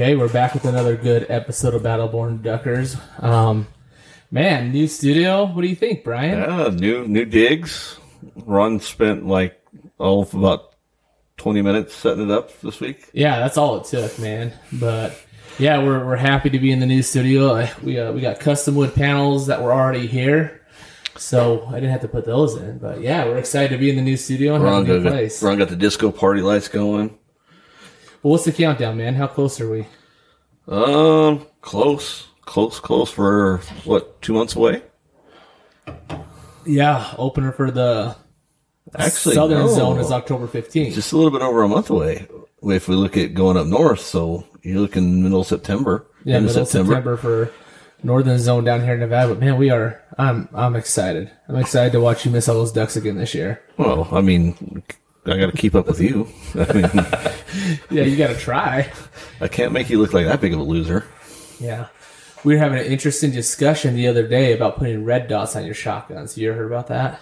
Okay, we're back with another good episode of Battleborn Duckers. Man, new studio. What do you think, Brian? Yeah, new digs. Ron spent about 20 minutes setting it up this week. Yeah, that's all it took, man. But yeah, we're happy to be in the new studio. We got custom wood panels that were already here, so I didn't have to put those in. But yeah, we're excited to be in the new studio and have a new place. Ron got the disco party lights going. Well, what's the countdown, man? How close are we? Close. We're, 2 months away? Yeah, opener for the Southern Zone is October 15th. Just a little bit over a month away if we look at going up north. So you're looking middle of September. Yeah, middle of September for Northern Zone down here in Nevada. But man, I'm excited. I'm excited to watch you miss all those ducks again this year. Well, I mean, I got to keep up with you. I mean, yeah, you got to try. I can't make you look like that big of a loser. Yeah. We were having an interesting discussion the other day about putting red dots on your shotguns. You ever heard about that?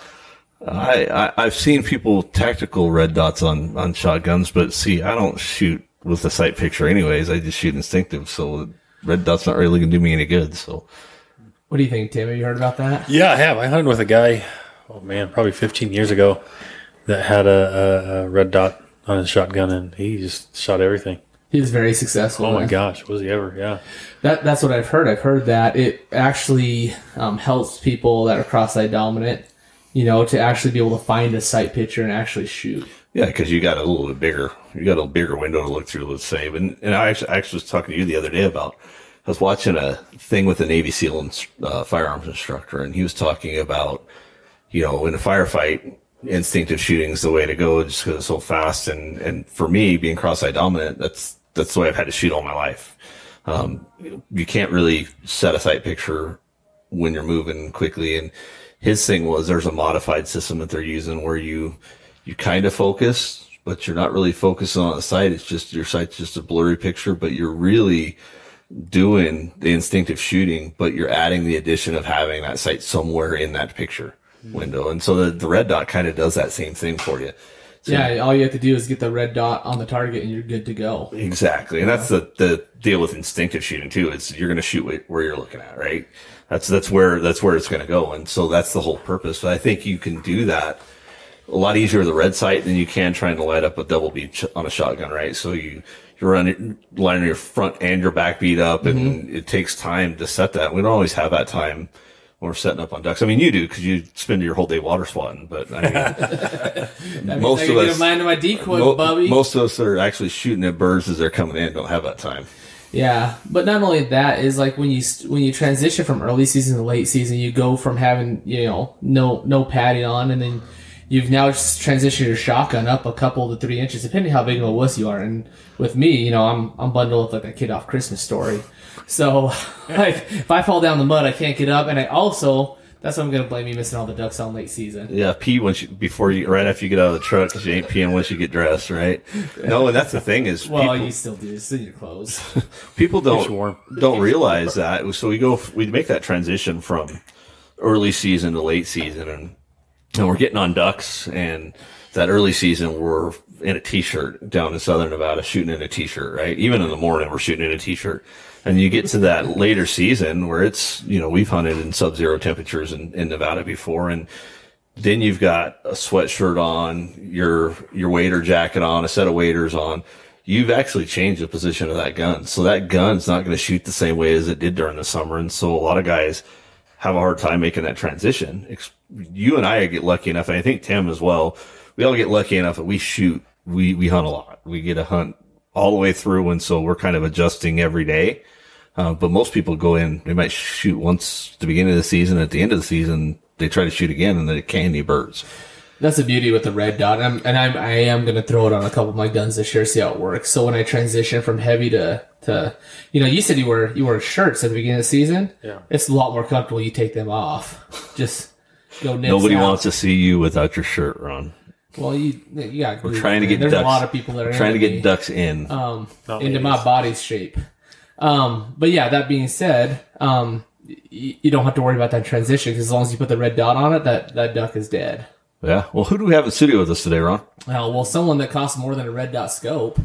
I've seen people tactical red dots on shotguns, but see, I don't shoot with the sight picture anyways. I just shoot instinctive, so red dot's not really going to do me any good. So, what do you think, Tim? Have you heard about that? Yeah, I have. I hunted with a guy, probably 15 years ago, that had a red dot on his shotgun, and he just shot everything. He was very successful. Oh, my gosh. Was he ever? Yeah. That's what I've heard. I've heard that it actually helps people that are cross-sight dominant, to actually be able to find a sight picture and actually shoot. Yeah, because you got a little bit bigger. You got a bigger window to look through, let's say. And I actually was talking to you the other day about, I was watching a thing with a Navy SEAL firearms instructor, and he was talking about, in a firefight, instinctive shooting is the way to go just because it's so fast. And for me, being cross-eye dominant, that's the way I've had to shoot all my life. You can't really set a sight picture when you're moving quickly. And his thing was there's a modified system that they're using where you kind of focus, but you're not really focusing on the sight. It's just your sight's just a blurry picture, but you're really doing the instinctive shooting, but you're adding the addition of having that sight somewhere in that picture window. And so the red dot kind of does that same thing for you. So, yeah, all you have to do is get the red dot on the target and you're good to go. Exactly. And that's the deal with instinctive shooting too. It's you're going to shoot where you're looking at, right? That's where it's going to go. And so that's the whole purpose. But I think you can do that a lot easier with a red sight than you can trying to light up a double bead on a shotgun, right? So you're lining your front and your back bead up, and it takes time to set that. We don't always have that time when we're setting up on ducks. I mean, you do because you spend your whole day water swatting. But most of us that are actually shooting at birds as they're coming in don't have that time. Yeah, but not only that is when you transition from early season to late season, you go from having no padding on, and then you've now transitioned your shotgun up a couple to 3 inches, depending how big of a wuss you are. And with me, I'm bundled like that kid off Christmas Story. So, if I fall down the mud, I can't get up, and I also, that's what I'm going to blame you missing all the ducks on late season. Yeah, pee right after you get out of the truck, because you ain't peeing once you get dressed, right? No, and that's the thing is, you still do. It's in your clothes. People don't realize that. So we make that transition from early season to late season, and we're getting on ducks, and that early season we're in a t-shirt down in Southern Nevada, shooting in a t-shirt, right? Even in the morning we're shooting in a t-shirt. And you get to that later season where it's, we've hunted in sub-zero temperatures in Nevada before, and then you've got a sweatshirt on, your waders jacket on, a set of waders on. You've actually changed the position of that gun. So that gun's not going to shoot the same way as it did during the summer. And so a lot of guys have a hard time making that transition. You and I get lucky enough, and I think Tim as well, we all get lucky enough that we shoot, we hunt a lot. We get to hunt all the way through, and so we're kind of adjusting every day. But most people go in, they might shoot once at the beginning of the season. At the end of the season, they try to shoot again, and they candy birds. That's the beauty with the red dot. I am going to throw it on a couple of my guns this year, see how it works. So when I transition from heavy to you said you wear shirts at the beginning of the season. Yeah. It's a lot more comfortable. You take them off. Just go nips Nobody out. Wants to see you without your shirt, Ron. Well, you got to get There's ducks. A lot of people that are trying to get ducks in. Into my body's shape. But yeah, that being said, you don't have to worry about that transition because as long as you put the red dot on it, that duck is dead. Yeah. Well, who do we have in studio with us today, Ron? Oh, well, someone that costs more than a red dot scope.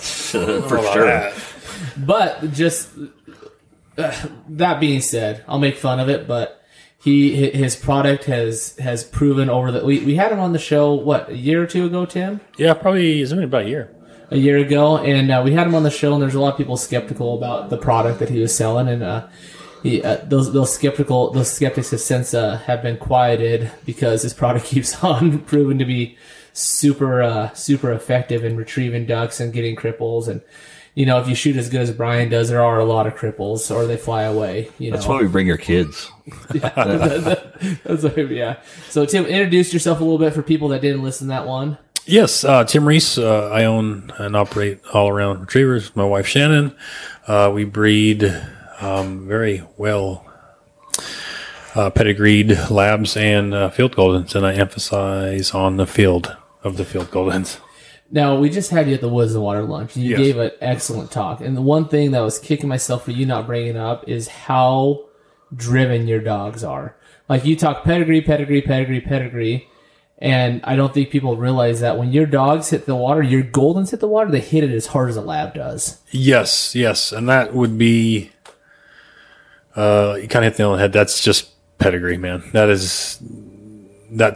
For sure. But just that being said, I'll make fun of it, but his product has proven over the... We had him on the show, what, a year or two ago, Tim? Yeah, probably, it's only about a year. A year ago, and we had him on the show, and there's a lot of people skeptical about the product that he was selling, and those skeptics have since have been quieted because his product keeps on proving to be super effective in retrieving ducks and getting cripples. And you know, if you shoot as good as Brian does, there are a lot of cripples, or they fly away. You know, that's why we bring your kids. Yeah. So Tim, introduce yourself a little bit for people that didn't listen to that one. Yes, Tim Reese. I own and operate All Around Retrievers. My wife Shannon. We breed very well pedigreed labs and field goldens, and I emphasize on the field of the field goldens. Now, we just had you at the Woods and Water lunch. You gave an excellent talk, and the one thing that was kicking myself for you not bringing up is how driven your dogs are. Like, you talk pedigree. And I don't think people realize that when your dogs hit the water, your goldens hit the water, they hit it as hard as a lab does. Yes. And that would be, you kind of hit the nail on the head. That's just pedigree, man. That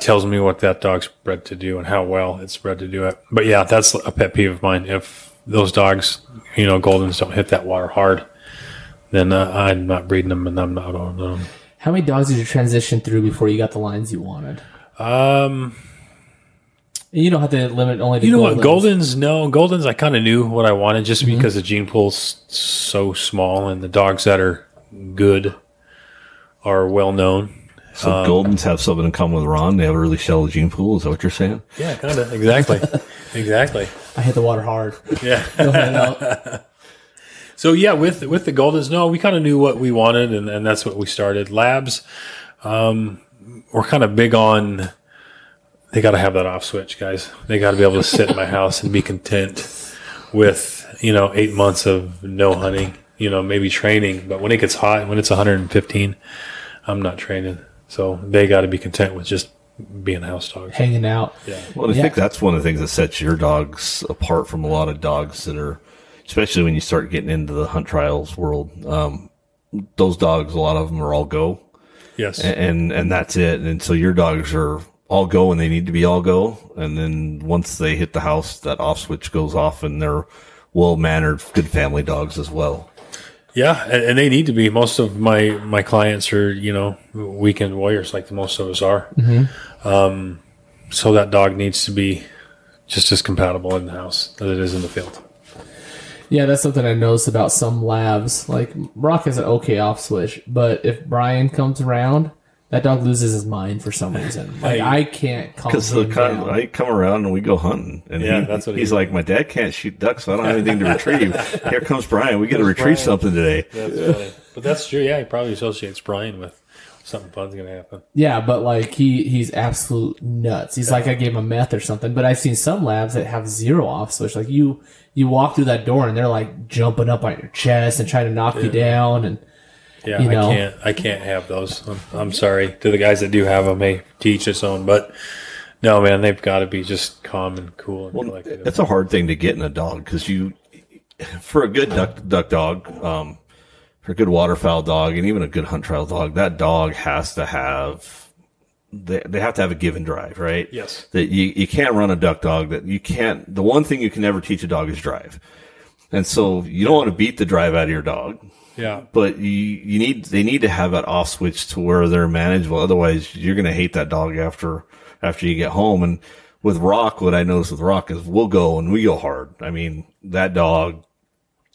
tells me what that dog's bred to do and how well it's bred to do it. But yeah, that's a pet peeve of mine. If those dogs, goldens don't hit that water hard, then I'm not breeding them and I'm not on them. How many dogs did you transition through before you got the lines you wanted? You don't have to limit only to goldens. No, goldens, I kind of knew what I wanted just because the gene pool's so small and the dogs that are good are well known. So goldens have something in common with Ron. They have a really shallow gene pool. Is that what you're saying? Yeah, kind of. Exactly. I hit the water hard. Yeah. Don't let it out. So yeah, with the goldens, no, we kind of knew what we wanted and that's what we started. Labs, we're kind of big on, they got to have that off switch, guys. They got to be able to sit in my house and be content with, 8 months of no hunting, maybe training. But when it gets hot, when it's 115, I'm not training. So they got to be content with just being house dogs. Hanging out. Yeah. Well, I think that's one of the things that sets your dogs apart from a lot of dogs that are, especially when you start getting into the hunt trials world, those dogs, a lot of them are all go. Yes. And that's it. And so your dogs are all go when they need to be all go. And then once they hit the house, that off switch goes off and they're well-mannered, good family dogs as well. Yeah. And they need to be. Most of my clients are, weekend warriors like the most of us are. Mm-hmm. So that dog needs to be just as compatible in the house as it is in the field. Yeah, that's something I noticed about some labs. Like, Rock has an okay off switch, but if Brian comes around, that dog loses his mind for some reason. Like, I can't calm him down. I come around and we go hunting. And that's what he's like, my dad can't shoot ducks, so I don't have anything to retrieve. Here comes Brian. We got to retrieve something today. That's funny. But that's true. Yeah, he probably associates Brian with something fun's going to happen. Yeah, but like he's absolute nuts. He's like, I gave him a meth or something. But I've seen some labs that have zero off switch. Like, you walk through that door and they're like jumping up on your chest and trying to knock you down. And I can't have those. I'm sorry to the guys that do have them. Hey, to each his own. But no, man, they've got to be just calm and cool and collected. That's a hard thing to get in a dog because for a good duck dog, for a good waterfowl dog, and even a good hunt trial dog, that dog has to have. They have to have a give and drive, right? Yes. That you can't run a duck dog. That you can't. The one thing you can never teach a dog is drive, and so you don't want to beat the drive out of your dog. Yeah. But they need to have that off switch to where they're manageable. Otherwise, you're going to hate that dog after you get home. And with Rock, what I noticed with Rock is we go hard. I mean, that dog,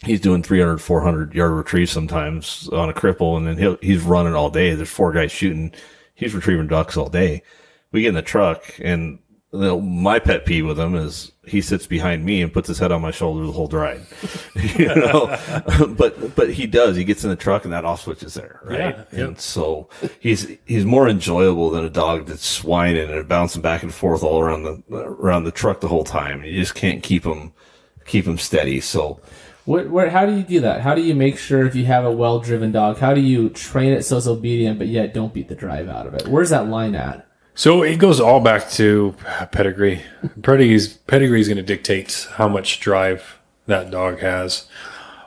he's doing 300, 400 yard retrieves sometimes on a cripple, and then he's running all day. There's four guys shooting. He's retrieving ducks all day. We get in the truck, and my pet peeve with him is he sits behind me and puts his head on my shoulder the whole ride. But he does. He gets in the truck, and that off switch is there, right? Yeah. And so he's more enjoyable than a dog that's whining and bouncing back and forth all around the truck the whole time. You just can't keep him steady. So. How do you do that? How do you make sure if you have a well-driven dog, how do you train it so it's obedient but yet don't beat the drive out of it? Where's that line at? So it goes all back to pedigree. Pedigree is going to dictate how much drive that dog has.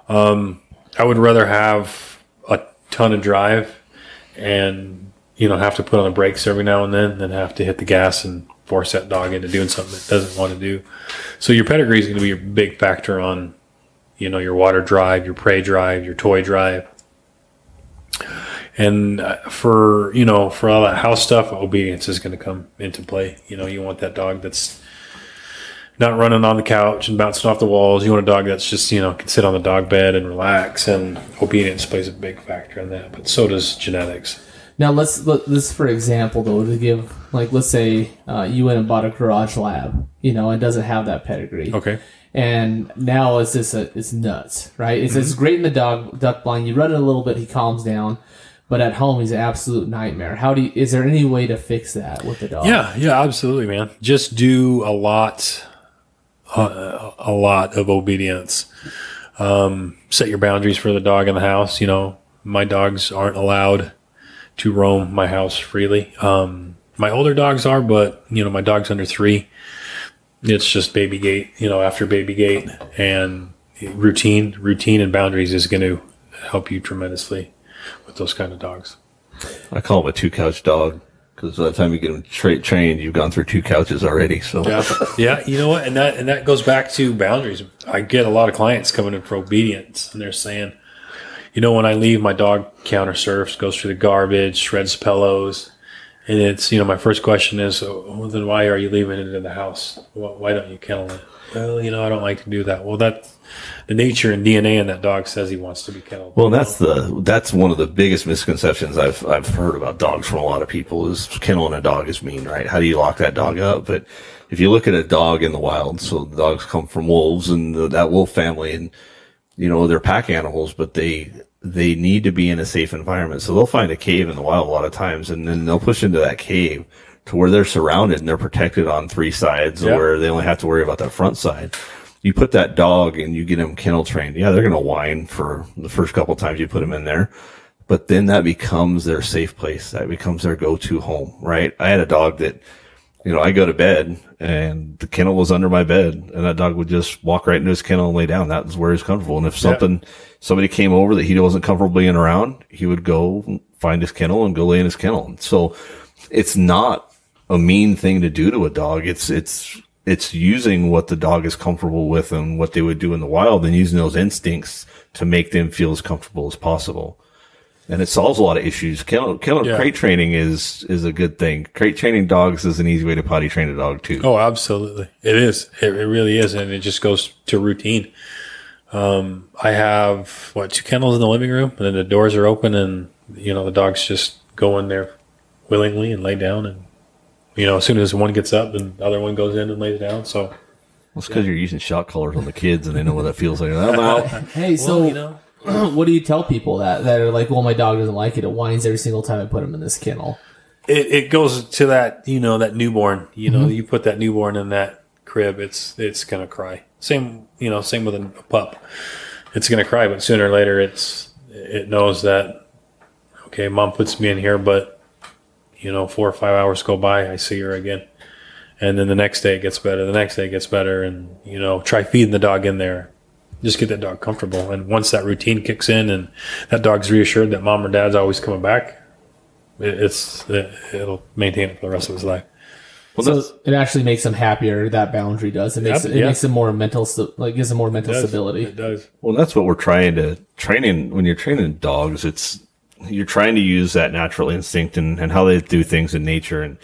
I would rather have a ton of drive and, you know, have to put on the brakes every now and then than have to hit the gas and force that dog into doing something it doesn't want to do. So your pedigree is going to be your big factor on, you know, your water drive, your prey drive, your toy drive. And for, you know, for all that house stuff, obedience is going to come into play. You know, you want that dog that's not running on the couch and bouncing off the walls. You want a dog that's just, you know, can sit on the dog bed and relax. And obedience plays a big factor in that, but so does genetics. Now, let's for example, though, to give, like, let's say you went and bought a Garage Lab, you know, and doesn't have that pedigree. Okay. And now it's just it's nuts, right? It's, it's great in the duck blind. You run it a little bit, he calms down. But at home, he's an absolute nightmare. Is there any way to fix that with the dog? Yeah, absolutely, man. Just do a lot of obedience. Set your boundaries for the dog in the house. You know, my dogs aren't allowed to roam my house freely. My older dogs are, but, you know, my dog's under 3. It's just baby gate, you know, after baby gate. And routine and boundaries is going to help you tremendously with those kind of dogs. I call him a 2-couch dog because by the time you get him trained, you've gone through 2 couches already. So yeah, you know what? And that goes back to boundaries. I get a lot of clients coming in for obedience, and they're saying, you know, when I leave, my dog counter surfs, goes through the garbage, shreds pillows, and it's, you know, my first question is, well, then why are you leaving it in the house? Why don't you kennel it? Well, you know, I don't like to do that. Well, that's the nature and DNA in that dog says he wants to be kenneled. Well, that's one of the biggest misconceptions I've heard about dogs from a lot of people is kenneling a dog is mean, right? How do you lock that dog up? But if you look at a dog in the wild, so the dogs come from wolves and that wolf family, and, you know, they're pack animals, but they need to be in a safe environment. So they'll find a cave in the wild a lot of times, and then they'll push into that cave to where they're surrounded and they're protected on 3 sides, yep, where they only have to worry about that front side. You put that dog and you get them kennel trained. Yeah, they're going to whine for the first couple of times you put them in there, but then that becomes their safe place. That becomes their go-to home, right? I had a dog that, you know, I go to bed and the kennel was under my bed, and that dog would just walk right into his kennel and lay down. That was where he's comfortable. And if somebody came over that he wasn't comfortable being around, he would go find his kennel and go lay in his kennel. So it's not a mean thing to do to a dog. It's using what the dog is comfortable with and what they would do in the wild, and using those instincts to make them feel as comfortable as possible. And it solves a lot of issues. Crate training is a good thing. Crate training dogs is an easy way to potty train a dog too. Oh, absolutely. It is. It really is. And it just goes to routine. I have 2 kennels in the living room, and then the doors are open, and, you know, the dogs just go in there willingly and lay down, and, you know, as soon as one gets up, and the other one goes in and lays down. So, well, it's because you're using shock collars on the kids, and they know what that feels like. I'm out. Hey, so, well, you know, what do you tell people that are like, well, my dog doesn't like it. It whines every single time I put him in this kennel. It goes to that, you know, that newborn. You know, mm-hmm. You put that newborn in that crib, it's gonna cry. Same with a pup. It's gonna cry, but sooner or later, it knows that. Okay, mom puts me in here, but, you know, 4 or 5 hours go by, I see her again. And then the next day it gets better. And, you know, try feeding the dog in there. Just get that dog comfortable. And once that routine kicks in and that dog's reassured that mom or dad's always coming back, it'll maintain it for the rest of his life. Well, so it actually makes them happier. That boundary does. It makes them more mental, like gives them more mental stability. It does. Well, that's what we're trying to train. When you're training dogs, you're trying to use that natural instinct and how they do things in nature and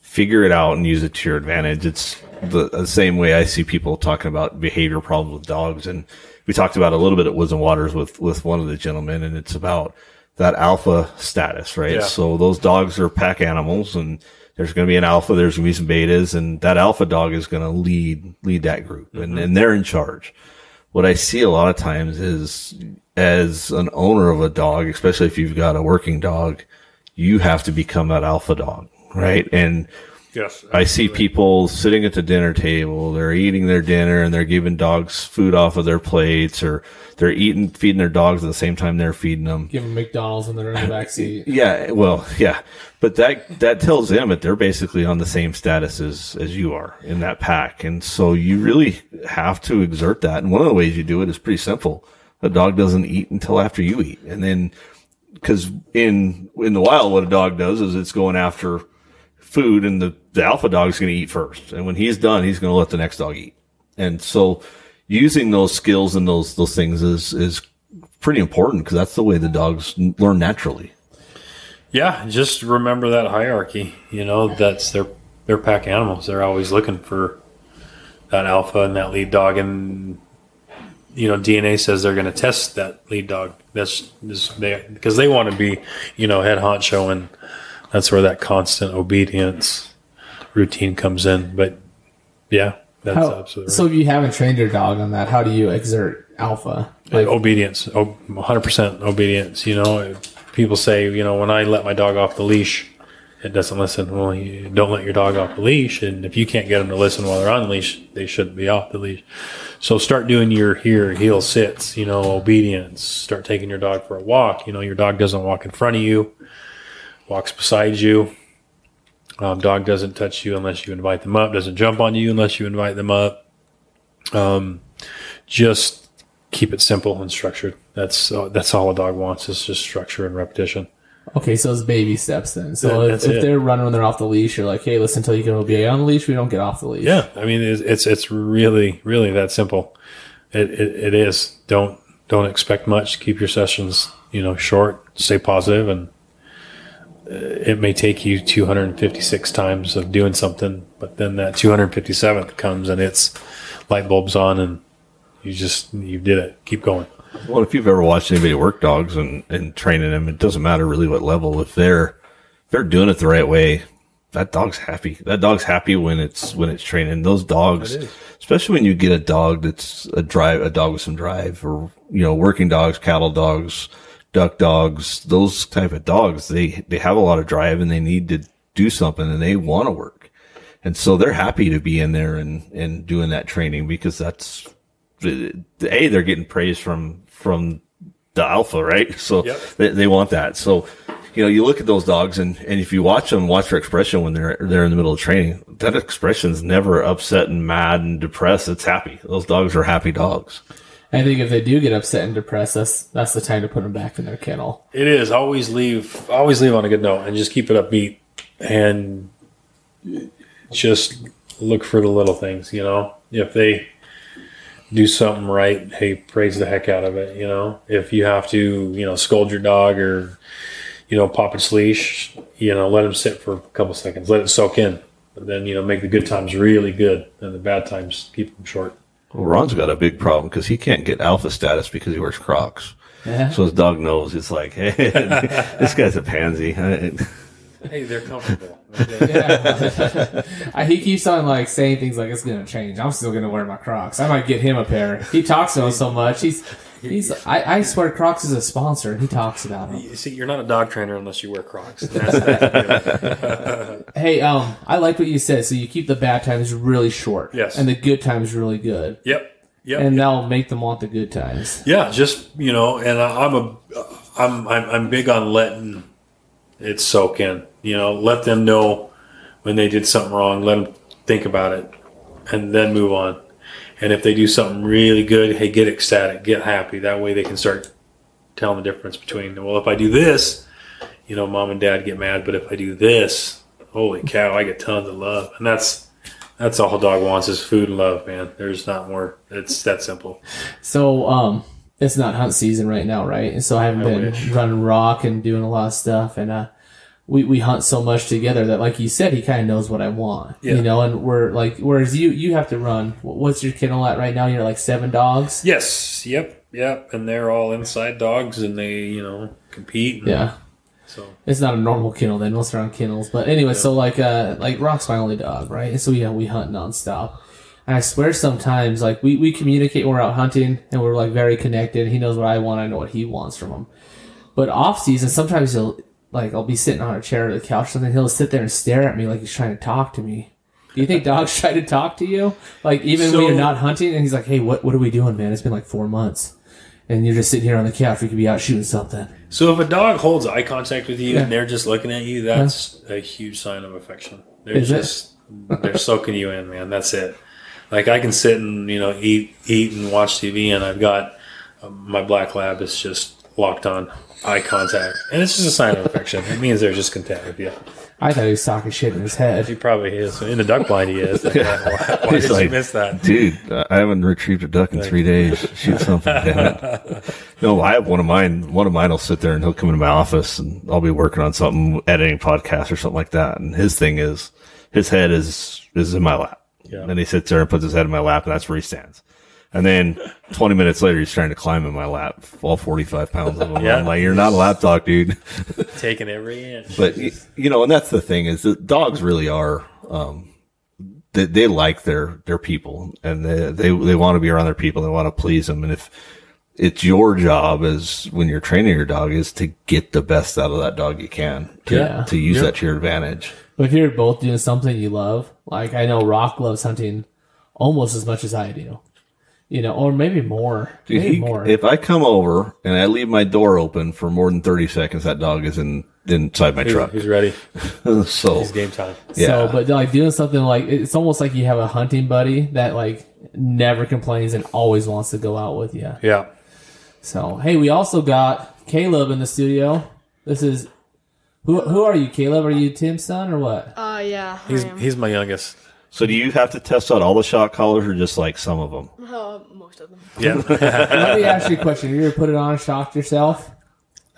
figure it out and use it to your advantage. It's the same way I see people talking about behavior problems with dogs. And we talked about a little bit at Woods and Waters with one of the gentlemen, and it's about that alpha status, right? Yeah. So those dogs are pack animals, and there's going to be an alpha, there's going to be some betas, and that alpha dog is going to lead that group, mm-hmm. and they're in charge. What I see a lot of times is, as an owner of a dog, especially if you've got a working dog, you have to become that alpha dog, right? And Yes, absolutely. I see people sitting at the dinner table, they're eating their dinner and they're giving dogs food off of their plates, or they're eating, feeding their dogs at the same time they're feeding them. Give them McDonald's and they're in the backseat. Yeah, well, yeah. But that tells them that they're basically on the same status as you are in that pack. And so you really have to exert that. And one of the ways you do it is pretty simple. A dog doesn't eat until after you eat. And then, because in the wild, what a dog does is it's going after food, and the alpha dog is going to eat first. And when he's done, he's going to let the next dog eat. And so using those skills and those things is pretty important, because that's the way the dogs learn naturally. Yeah. Just remember that hierarchy, that's their pack animals. They're always looking for that alpha and that lead dog. And, DNA says they're going to test that lead dog. That's just because they want to be, head honcho, and that's where that constant obedience routine comes in. But yeah, that's absolutely right. So if you haven't trained your dog on that, how do you exert alpha? Like obedience, 100% obedience. People say, when I let my dog off the leash, it doesn't listen. Well, you don't let your dog off the leash. And if you can't get them to listen while they're on the leash, they shouldn't be off the leash. So start doing your here, heel, sits, obedience. Start taking your dog for a walk. Your dog doesn't walk in front of you. Walks beside you. Dog doesn't touch you unless you invite them up. Doesn't jump on you unless you invite them up. Just keep it simple and structured. That's all a dog wants, is just structure and repetition. Okay, so it's baby steps then. So if they're running when they're off the leash, you're like, hey, listen until you can obey on the leash. We don't get off the leash. Yeah, I mean, it's really, really that simple. It is. Don't expect much. Keep your sessions, short. Stay positive, and it may take you 256 times of doing something, but then that 257th comes and it's light bulbs on, and you did it. Keep going. Well, if you've ever watched anybody work dogs and training them, it doesn't matter really what level. If they're doing it the right way, that dog's happy. That dog's happy when it's training. Those dogs, especially when you get a dog that's a dog with some drive, or, working dogs, cattle dogs, duck dogs, those type of dogs, they have a lot of drive and they need to do something and they want to work. And so they're happy to be in there and doing that training, because that's, they're getting praise from the alpha, right? So they want that. So, you look at those dogs and if you watch their expression when they're in the middle of training, that expression's never upset and mad and depressed. It's happy. Those dogs are happy dogs. I think if they do get upset and depressed, that's the time to put them back in their kennel. It is. Always leave on a good note and just keep it upbeat and just look for the little things, If they do something right, hey, praise the heck out of it, If you have to, scold your dog or, pop its leash, let them sit for a couple seconds. Let it soak in. But then, make the good times really good and the bad times, keep them short. Well, Ron's got a big problem because he can't get alpha status because he wears Crocs. Yeah. So his dog knows. It's like, hey, this guy's a pansy. Hey, they're comfortable. Yeah. He keeps on saying things like, it's going to change. I'm still going to wear my Crocs. I might get him a pair. He talks to him so much. I swear Crocs is a sponsor. He talks about them. You see, you're not a dog trainer unless you wear Crocs. Hey, I like what you said. So you keep the bad times really short. Yes. And the good times really good. Yep. And that'll make them want the good times. Yeah. Just, and I'm big on letting it soak in, let them know when they did something wrong, let them think about it and then move on. And if they do something really good, hey, get ecstatic, get happy. That way they can start telling the difference between, well, if I do this, mom and dad get mad, but if I do this, holy cow, I get tons of love. And that's all a dog wants, is food and love, man. There's not more. It's that simple. So, it's not hunt season right now, right? And so I haven't been running Rock and doing a lot of stuff. And, we hunt so much together that, like you said, he kind of knows what I want, and we're like, whereas you have to run. What's your kennel at right now? You're like 7 dogs. Yes. Yep. And they're all inside dogs and they, compete. Yeah. So it's not a normal kennel then. Most are on kennels. But anyway, so like Rock's my only dog, right? And so, we hunt nonstop. And I swear sometimes, we communicate when we're out hunting and we're very connected. He knows what I want. I know what he wants from him. But off season, sometimes he'll, Like, I'll be sitting on a chair or the couch or something. He'll sit there and stare at me like he's trying to talk to me. Do you think dogs try to talk to you? Like, even when you're not hunting, and he's like, hey, what are we doing, man? It's been like 4 months. And you're just sitting here on the couch. We could be out shooting something. So if a dog holds eye contact with you and they're just looking at you, that's a huge sign of affection. They're soaking you in, man. That's it. Like, I can sit and, you know, eat and watch TV, and I've got my black lab is just locked on eye contact. And it's just a sign of affection. It means they're just content with you. I thought he was talking shit in his head. He probably is. In the duck blind, he is. Why did you miss that? Dude, I haven't retrieved a duck in 3 days. Shoot something down. No, I have one of mine. One of mine will sit there and he'll come into my office and I'll be working on something, editing podcast or something like that. And his thing is, his head is in my lap. Yeah. And then he sits there and puts his head in my lap, and that's where he stands. And then 20 minutes later, he's trying to climb in my lap, all 45 pounds of him. Yeah. I'm like, you're not a lap dog, dude. Taking every inch. But, you know, and that's the thing is that dogs really are, they like their people, and they want to be around their people. They want to please them. And if it's your job is when you're training your dog is to get the best out of that dog you can to use that to your advantage. But if you're both doing something you love, like I know Rock loves hunting almost as much as I do. You know, or maybe more. Dude, more. If I come over and I leave my door open for more than 30 seconds, that dog is inside my truck. He's ready. So it's game time. Yeah. So, but like doing something like it's almost like you have a hunting buddy that like never complains and always wants to go out with you. Yeah. So hey, we also got Caleb in the studio. This is who are you, Caleb? Are you Tim's son or what? Yeah. He's my youngest. So do you have to test out all the shot collars or just like some of them? Most of them. Yeah. Let me ask you a question. Have you ever put it on and shocked yourself?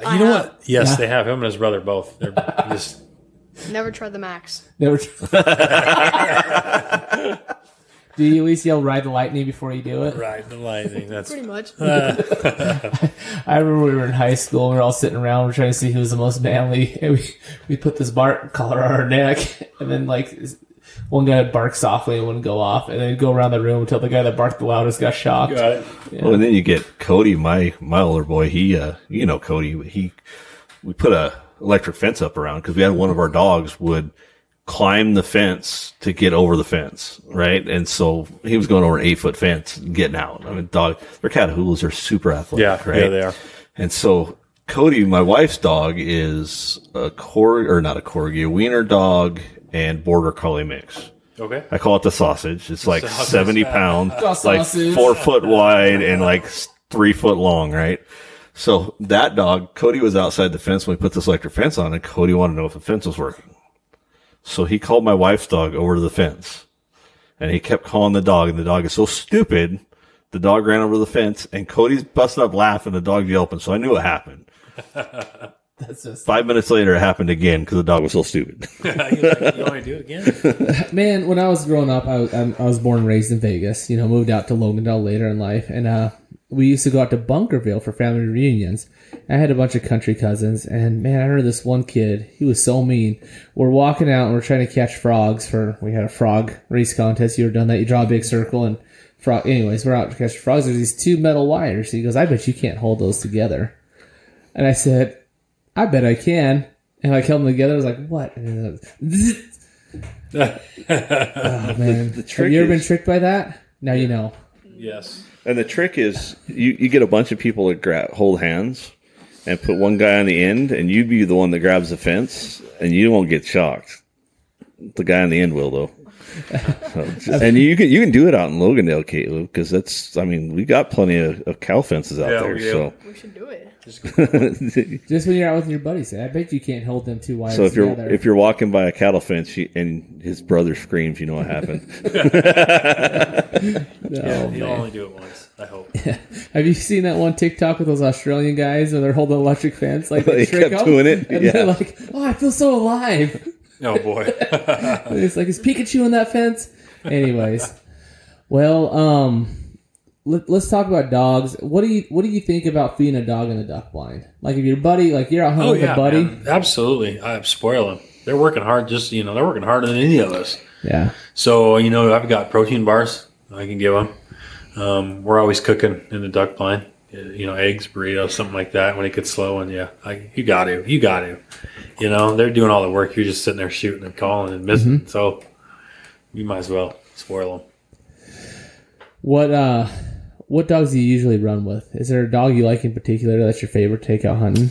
You know what? Yes, yeah. They have. Him and his brother both. They're just... Never tried the Max. Never tried. Do you at least yell ride the lightning before you do it? Ride the lightning. That's pretty much. I remember we were in high school. We were all sitting around. We're trying to see who was the most manly. And we put this bark collar on our neck. And then like... One guy would bark softly and wouldn't go off, and then go around the room until the guy that barked the loudest got shocked. Got it. Yeah. Well, and then you get Cody, my older boy. He, you know, Cody. We put a electric fence up around because we had one of our dogs would climb the fence to get over the fence, right? And so he was going over an 8-foot fence and getting out. I mean, their Catahoulas are super athletic, right? Yeah, they are. And so Cody, my wife's dog, is a wiener dog. And border collie mix. Okay. I call it the sausage. It's like 70 pounds, like 4 foot wide and like 3 foot long, right? So that dog, Cody was outside the fence when we put this electric fence on, and Cody wanted to know if the fence was working. So he called my wife's dog over to the fence, and he kept calling the dog, and the dog is so stupid. The dog ran over the fence, and Cody's busting up laughing, the dog yelping, so I knew it happened. That's just 5 minutes later, it happened again because the dog was so stupid. You're like, you want to do it again? Man, when I was growing up, I was born and raised in Vegas. You know, moved out to Logandale later in life. And we used to go out to Bunkerville for family reunions. I had a bunch of country cousins. And, man, I remember this one kid. He was so mean. We're walking out and we're trying to catch frogs. We had a frog race contest. You ever done that? You draw a big circle and frog. Anyways, we're out to catch frogs. There's these two metal wires. He goes, I bet you can't hold those together. And I said... I bet I can. And I held them together. I was like, what? And man. Have you ever been tricked by that? Now you know. Yes. And the trick is you get a bunch of people that hold hands and put one guy on the end, and you be the one that grabs the fence, and you won't get shocked. The guy on the end will, though. And you can do it out in Logandale, Caleb, because that's, I mean, we got plenty of cow fences out there. So we should do it. Just when you're out with your buddies, I bet you can't hold them too wide. So if you're walking by a cattle fence and his brother screams, you know what happened. You'll only do it once, I hope. Yeah. Have you seen that one TikTok with those Australian guys and they're holding an electric fence? Like they kept doing it, and they're like, "Oh, I feel so alive." Oh boy! It's like, is Pikachu on that fence? Anyways, well, let's talk about dogs. What do you think about feeding a dog in the duck blind? Like if your buddy, like you're out hunting with a buddy, man. Absolutely. I spoil them. They're working hard. Just they're working harder than any of us. Yeah. So I've got protein bars I can give them. We're always cooking in the duck blind. you know, eggs, burrito, something like that. When it gets slow, and yeah, you got to, you know, they're doing all the work. You're just sitting there shooting and calling and missing. Mm-hmm. So you might as well spoil them. What dogs do you usually run with? Is there a dog you like in particular that's your favorite takeout hunting?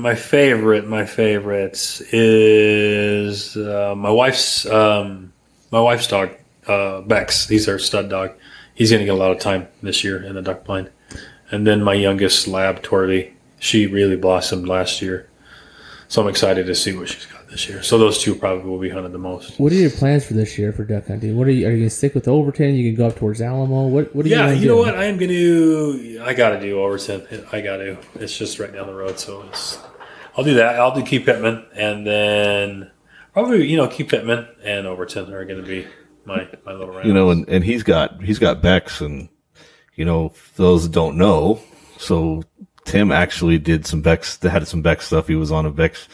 My favorite is my wife's dog, Bex. He's our stud dog. He's going to get a lot of time this year in the duck blind. And then my youngest lab, Tortie, she really blossomed last year. So I'm excited to see what she's got this year. So those two probably will be hunted the most. What are your plans for this year for duck hunting? Are you going to stick with Overton? You can go up towards Alamo? What are you going to do? Yeah, you know what? I got to do Overton. I got to. It's just right down the road. So I'll do that. I'll do Key Pittman. And then probably, you know, Key Pittman and Overton are going to be my little round. You know, and he's got Bex, and you know, for those that don't know, so Tim actually did some Bex, had some Bex stuff. He was on a Bex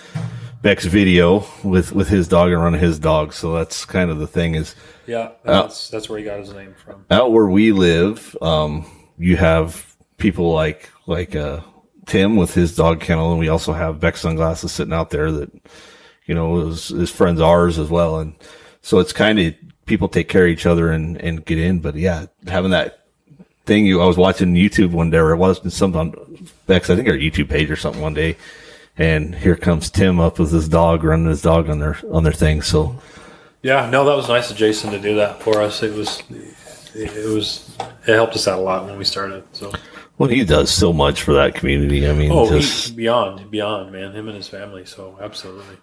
video with his dog and running his dog. So that's kind of the thing is, yeah, that's where he got his name from. Out where we live, you have people like Tim with his dog kennel, and we also have Bex sunglasses sitting out there that, you know, his friends ours as well, and so it's kind of. People take care of each other and get in, but yeah, having that thing. I was watching YouTube one day, or I was something on Bex, I think our YouTube page or something one day, and here comes Tim up with his dog, running his dog on their thing. So yeah, no, that was nice of Jason to do that for us. It helped us out a lot when we started. So well, he does so much for that community. I mean, beyond man, him and his family. So absolutely.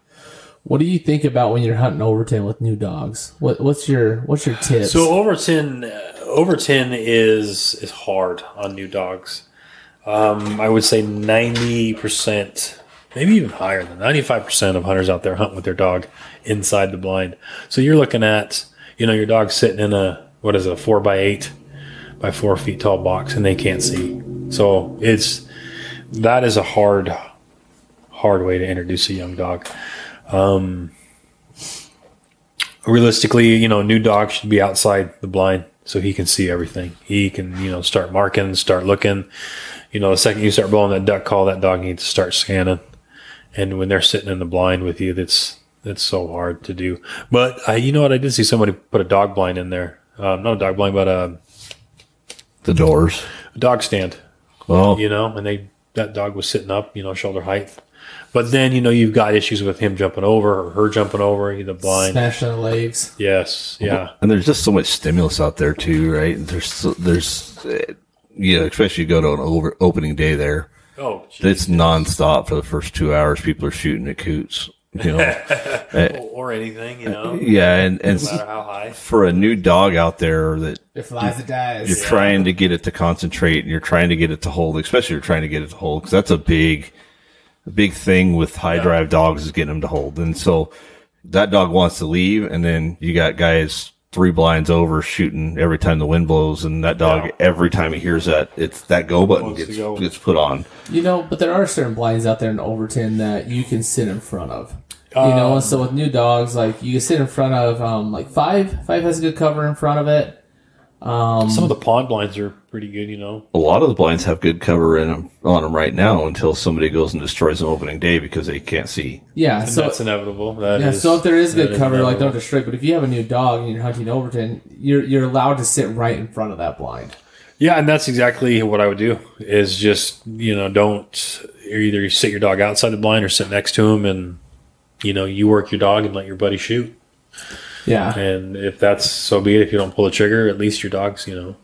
What do you think about when you're hunting Overton with new dogs? What's your tips? So Overton is hard on new dogs. I would say 90%, maybe even higher than 95% of hunters out there hunt with their dog inside the blind. So you're looking at, you know, your dog sitting in a 4x8 by 4 feet tall box, and they can't see. So that is a hard way to introduce a young dog. Realistically, you know, new dog should be outside the blind so he can see everything. He can, you know, start marking, start looking. You know, the second you start blowing that duck call, that dog needs to start scanning. And when they're sitting in the blind with you, that's so hard to do. But you know what? I did see somebody put a dog blind in there. Not a dog blind, but the doors, a dog stand. Oh, you know, and that dog was sitting up, you know, shoulder height. But then, you know, you've got issues with him jumping over or her jumping over, the blind. Smashing the legs. Yes, yeah. And there's just so much stimulus out there, too, right? Especially you go to an opening day there. Oh, geez. It's nonstop for the first 2 hours. People are shooting at coots, you know. Or anything, you know. Yeah, and no matter how high. For a new dog out there that it flies, it dies. You're trying to get it to concentrate, and you're trying to get it to hold, especially you're trying to get it to hold, because that's a big thing with high drive dogs is getting them to hold. And so that dog wants to leave, and then you got guys 3 blinds over shooting every time the wind blows, and that dog, every time he hears that, it's that go button gets put on. You know, but there are certain blinds out there in Overton that you can sit in front of. You know, so with new dogs, like you can sit in front of like 5. 5 has a good cover in front of it. Some of the pond blinds are pretty good, you know. A lot of the blinds have good cover on them right now until somebody goes and destroys them opening day because they can't see. Yeah, and so that's inevitable. So if there is good cover, like don't destroy it. But if you have a new dog and you're hunting Overton, you're allowed to sit right in front of that blind. Yeah, and that's exactly what I would do. Is just, you know, don't either you sit your dog outside the blind or sit next to him, and you know, you work your dog and let your buddy shoot. Yeah. And if that's, so be it. If you don't pull the trigger, at least your dog's, you know,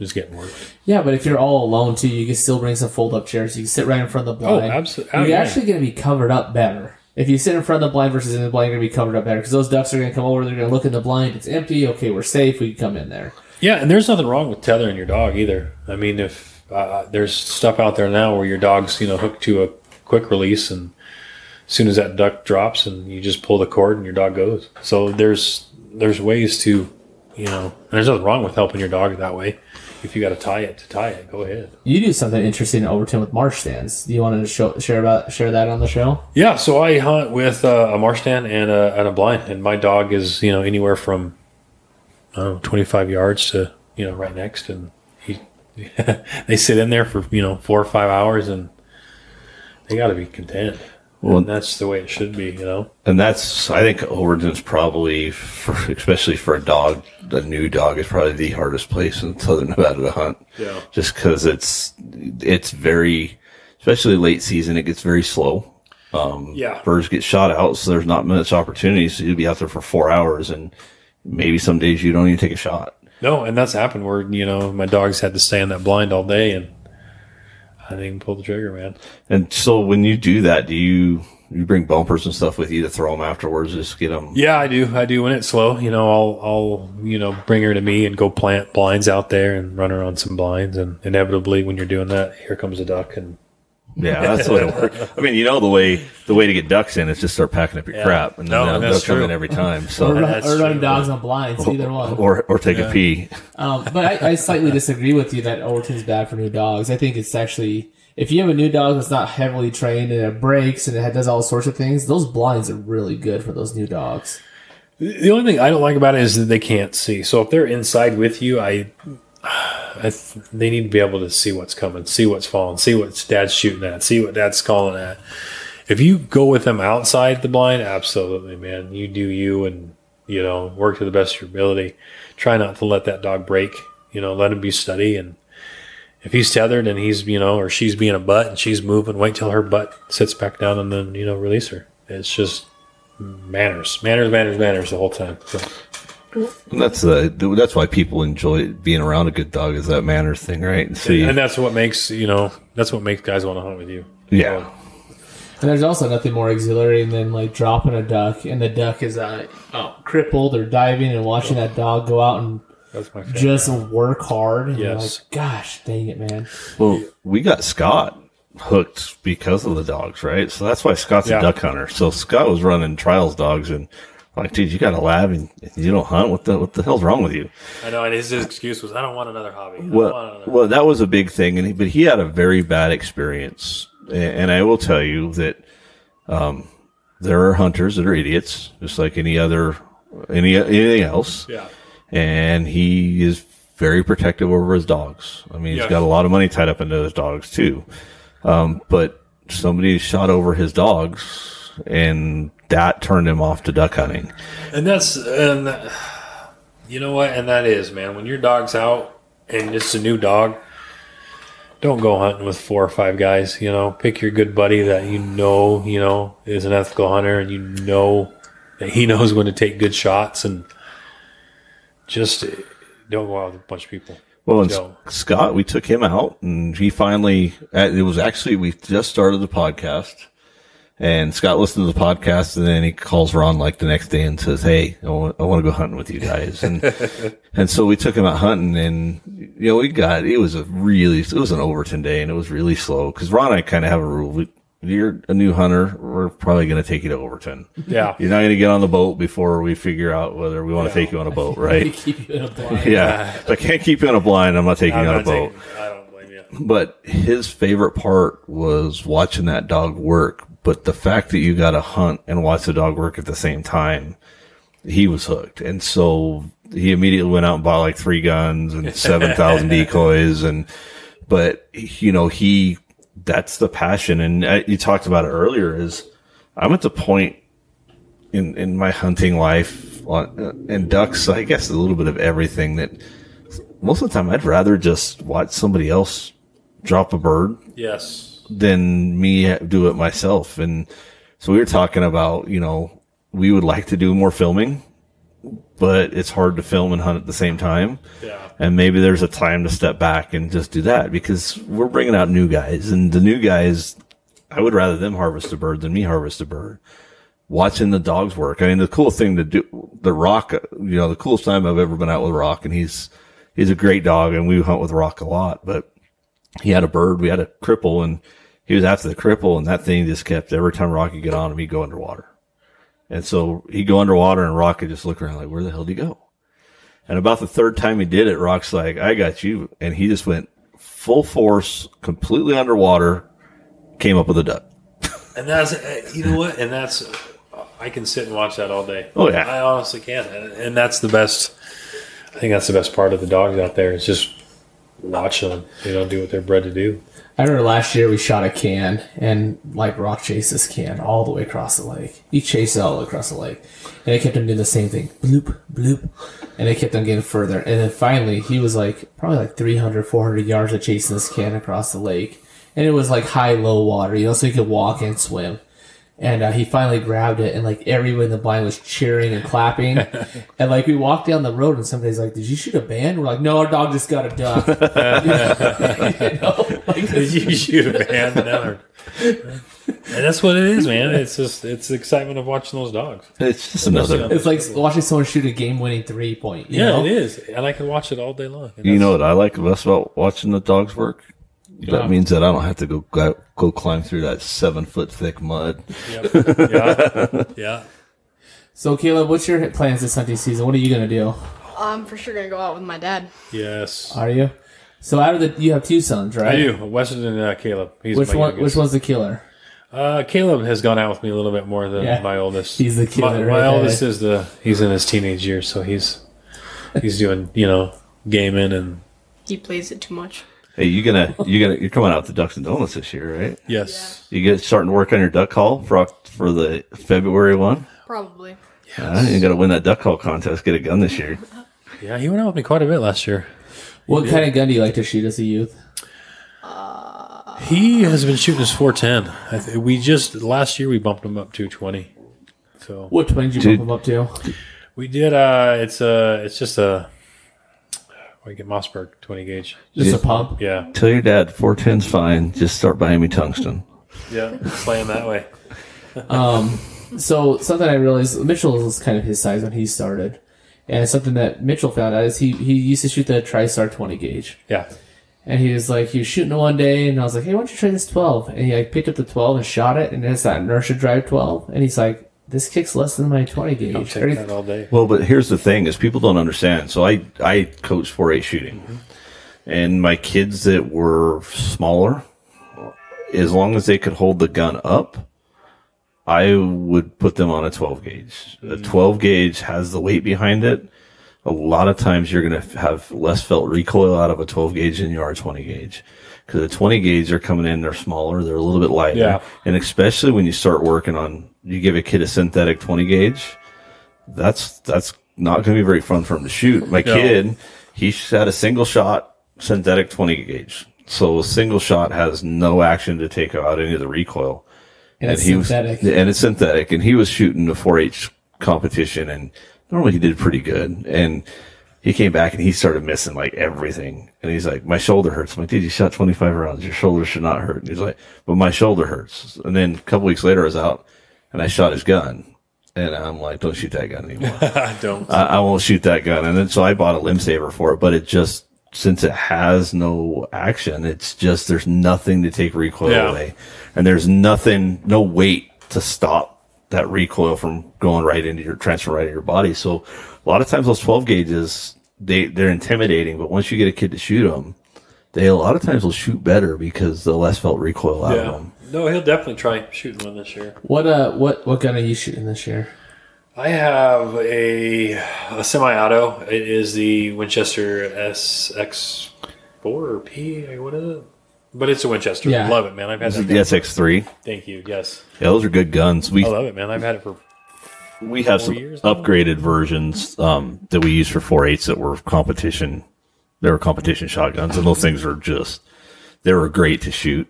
just getting worked. Yeah, but if you're all alone, too, you can still bring some fold-up chairs. You can sit right in front of the blind. Oh, absolutely. You're actually going to be covered up better. If you sit in front of the blind versus in the blind, you're going to be covered up better because those ducks are going to come over. They're going to look in the blind. It's empty. Okay, we're safe. We can come in there. Yeah, and there's nothing wrong with tethering your dog either. I mean, if there's stuff out there now where your dog's, you know, hooked to a quick release, and as soon as that duck drops and you just pull the cord and your dog goes. So there's ways to, you know, and there's nothing wrong with helping your dog that way. If you got to tie it, go ahead. You do something interesting in Overton with marsh stands. Do you want to share that on the show? Yeah, so I hunt with a marsh stand and a blind, and my dog is, you know, anywhere from 25 yards to, you know, right next, and he they sit in there for 4 or 5 hours, and they got to be content. Well, and that's the way it should be, And that's, I think Overton's probably, especially for a dog, a new dog is probably the hardest place in Southern Nevada to hunt. Yeah. Just because it's very, especially late season, it gets very slow. Birds get shot out, so there's not much opportunity. So you'll be out there for 4 hours, and maybe some days you don't even take a shot. No, and that's happened where, my dogs had to stay in that blind all day, and I didn't even pull the trigger, man. And so when you do that, do you bring bumpers and stuff with you to throw them afterwards, just get them? Yeah, I do. When it's slow, I'll bring her to me and go plant blinds out there and run her on some blinds. And inevitably, when you're doing that, here comes a duck. And yeah, that's the way it works. I mean, the way to get ducks in is just start packing up your crap, and then they'll come in every time. So or running dogs on blinds, either one. Or take a pee. But I slightly disagree with you that Overton's bad for new dogs. I think it's actually, if you have a new dog that's not heavily trained and it breaks and it does all sorts of things, those blinds are really good for those new dogs. The only thing I don't like about it is that they can't see. So if they're inside with you, they need to be able to see what's coming, see what's falling, see what dad's shooting at, see what dad's calling at. If you go with them outside the blind, absolutely, man. You do you, and, work to the best of your ability. Try not to let that dog break, let him be steady. And if he's tethered and he's, or she's being a butt and she's moving, wait till her butt sits back down and then, release her. It's just manners the whole time. So. And that's why people enjoy being around a good dog, is that manners thing, right? And, and that's what makes guys want to hunt with you. Yeah. And there's also nothing more exhilarating than dropping a duck, and the duck is crippled or diving, and watching that dog go out and just work hard. And yes. Gosh, dang it, man. Well, we got Scott hooked because of the dogs, right? So that's why Scott's a duck hunter. So Scott was running trials dogs and. Like, dude, you got a lab and you don't hunt. What the hell's wrong with you? I know, and his excuse was, I don't want another hobby. Well, that was a big thing, but he had a very bad experience. And I will tell you that there are hunters that are idiots, just like anything else. Yeah. And he is very protective over his dogs. I mean, he's got a lot of money tied up into his dogs too. But somebody shot over his dogs and. That turned him off to duck hunting. And you know what? And that is, man, when your dog's out and it's a new dog, don't go hunting with 4 or 5 guys. Pick your good buddy that is an ethical hunter, and that he knows when to take good shots, and just don't go out with a bunch of people. Well, and Scott, we took him out, and he finally, it was actually, we just started the podcast. And Scott listened to the podcast, and then he calls Ron the next day and says, hey, I want to go hunting with you guys. And and so we took him out hunting, and, it was an Overton day, and it was really slow. Because Ron and I kind of have a rule. You're a new hunter, we're probably going to take you to Overton. Yeah. You're not going to get on the boat before we figure out whether we want to take you on a boat, right? I can't keep you in a blind. Yeah. If I can't keep you in a blind, I'm not taking you on a boat. I don't blame you. But his favorite part was watching that dog work. But the fact that you got to hunt and watch the dog work at the same time, he was hooked. And so he immediately went out and bought 3 guns and 7,000 decoys. That's the passion. And you talked about it earlier, is I'm at the point in my hunting life and ducks, I guess a little bit of everything, that most of the time I'd rather just watch somebody else drop a bird. Yes. Than me do it myself. And so we were talking about, we would like to do more filming, but it's hard to film and hunt at the same time. Yeah. And maybe there's a time to step back and just do that, because we're bringing out new guys, and the new guys, I would rather them harvest a bird than me harvest a bird. Watching the dogs work. I mean, the cool thing to do, the Rock, the coolest time I've ever been out with Rock, and he's a great dog, and we hunt with Rock a lot, but he had a bird, we had a cripple, and he was after the cripple, and that thing just kept, every time Rocky got on him, he'd go underwater. And so he'd go underwater, and Rocky just look around where the hell did he go? And about the third time he did it, Rock's I got you. And he just went full force, completely underwater, came up with a duck. And that's, I can sit and watch that all day. Oh, yeah. I honestly can. And that's the best, I think that's the best part of the dogs out there. It's just watch them, you know, do what they're bred to do. I remember last year we shot a can, and like Rock chased this can all the way across the lake. He chased it all the way across the lake. And I kept him doing the same thing. Bloop, bloop. And I kept on getting further. And then finally, he was like, probably like 300, 400 yards of chasing this can across the lake. And it was like high, low water, you know, so he could walk and swim. And he finally grabbed it, and like everyone in the blind was cheering and clapping. And like we walked down the road, and somebody's like, "Did you shoot a band?" We're like, "No, our dog just got a duck." You know? Like, did you shoot a band? Never. And that's what it is, man. It's just the excitement of watching those dogs. It's just another. It's like watching someone shoot a game-winning three-point. You know? It is. And I can watch it all day long. You know what I like best about watching the dogs work? That means that I don't have to go climb through that 7-foot thick mud. Yep. Yeah. So, Caleb, what's your plans this hunting season? What are you going to do? I'm for sure going to go out with my dad. Yes. Are you? So, you have two sons, right? I do. Weston and Caleb. Which one's the killer? Caleb has gone out with me a little bit more than my oldest. He's the killer. My oldest is he's in his teenage years, so he's doing, you know, gaming, and he plays it too much. Hey, you're coming out with the Ducks and Donuts this year, right? Yes. Yeah. You get starting to work on your duck call for the February one? Probably. Yeah. You got to win that duck call contest, get a gun this year. Yeah, he went out with me quite a bit last year. What kind of gun do you like to shoot as a youth? He has been shooting his 410. Last year we bumped him up to 20. So what 20 did you bump him up to? We did. We get Mossberg 20 gauge. Just a pump? Yeah. Tell your dad 410's fine. Just start buying me tungsten. Yeah, playing that way. So something I realized, Mitchell was kind of his size when he started. And something that Mitchell found out is he used to shoot the TriStar 20 gauge. Yeah. And he was shooting one day, and I was like, hey, why don't you try this 12? And he picked up the 12 and shot it, and it's that inertia drive 12. And he's like, this kicks less than my 20 gauge. I'm taking that all day. Well, but here's the thing: is people don't understand. So I coach 4.8 shooting, and my kids that were smaller, as long as they could hold the gun up, I would put them on a 12 gauge. A 12 gauge has the weight behind it. A lot of times you're going to have less felt recoil out of a 12 gauge than you are a 20 gauge. Because the 20 gauge are coming in, they're smaller, they're a little bit lighter. Yeah. And especially when you start working on, you give a kid a synthetic 20 gauge, that's not going to be very fun for him to shoot. My kid, he had a single shot synthetic 20 gauge. So a single shot has no action to take out any of the recoil. And it's synthetic. And he was shooting the 4H competition, and normally he did pretty good, and he came back and he started missing like everything. And he's like, my shoulder hurts. I'm like, dude, you shot 25 rounds. Your shoulder should not hurt. And he's like, but my shoulder hurts. And then a couple weeks later I was out and I shot his gun. And I'm like, don't shoot that gun anymore. I won't shoot that gun. And then so I bought a limb saver for it, but it just, since it has no action, it's just, there's nothing to take recoil away. And there's no weight to stop that recoil from going right into your transfer right into your body. So a lot of times those 12 gauges, they're intimidating, but once you get a kid to shoot them, they a lot of times will shoot better because the less felt recoil out of them. No, he'll definitely try shooting one this year. What gun are you shooting this year? I have a semi-auto. It is the Winchester SX4 or P, what is it? But it's a Winchester. Yeah. Love it, man. I've had that. The SX3. Thank you. Yes. Yeah, those are good guns. I love it, man. I've had it for. We have some upgraded versions that we use for 4.8s that were competition. They were competition shotguns, and those things are just. They were great to shoot.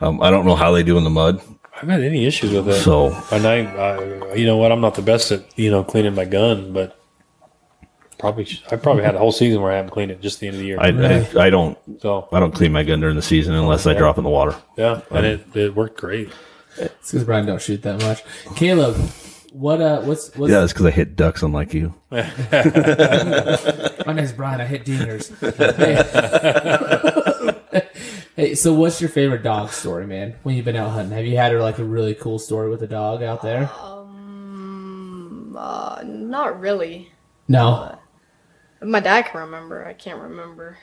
I don't know how they do in the mud. I've had any issues with it. So, and I you know what? I'm not the best at cleaning my gun, but. I probably had a whole season where I haven't cleaned it. Just the end of the year. I don't clean my gun during the season unless I drop in the water. Yeah, and it worked great. It's because Brian don't shoot that much. Caleb, what's it's because I hit ducks unlike you. My name's Brian. I hit dingers. Hey, so what's your favorite dog story, man? When you've been out hunting, have you had a really cool story with a dog out there? Not really. No. My dad can remember. I can't remember.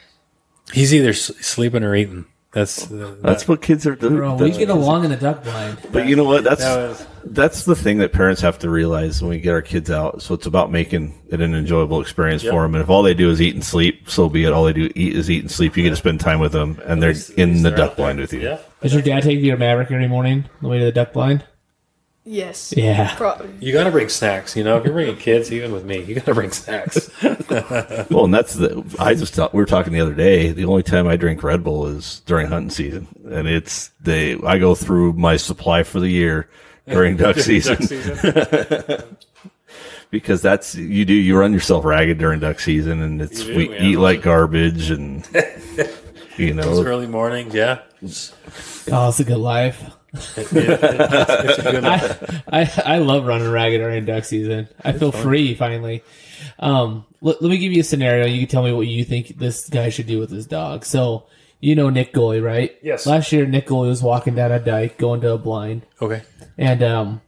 He's either sleeping or eating. That's what kids are doing. Bro, we get along in the duck blind. But you know what? That's the thing that parents have to realize when we get our kids out. So it's about making it an enjoyable experience for them. And if all they do is eat and sleep, so be it. All they do is eat and sleep. You get to spend time with them, and they're duck blind with you. Yeah. Does your dad take you to Maverick every morning on the way to the duck blind? Yes. Yeah. Probably. You got to bring snacks. You know, if you're bringing kids, even with me, you got to bring snacks. Well, and we were talking the other day. The only time I drink Red Bull is during hunting season, and I go through my supply for the year during duck season. Because you run yourself ragged during duck season, and we eat like garbage, and you know, it's early morning. Yeah. Oh, it's a good life. I love running ragged during duck season. I feel free finally. Let me give you a scenario. You can tell me what you think this guy should do with his dog. So you know Nick Gulley, right? Yes. Last year Nick Gulley was walking down a dike going to a blind. Okay. And out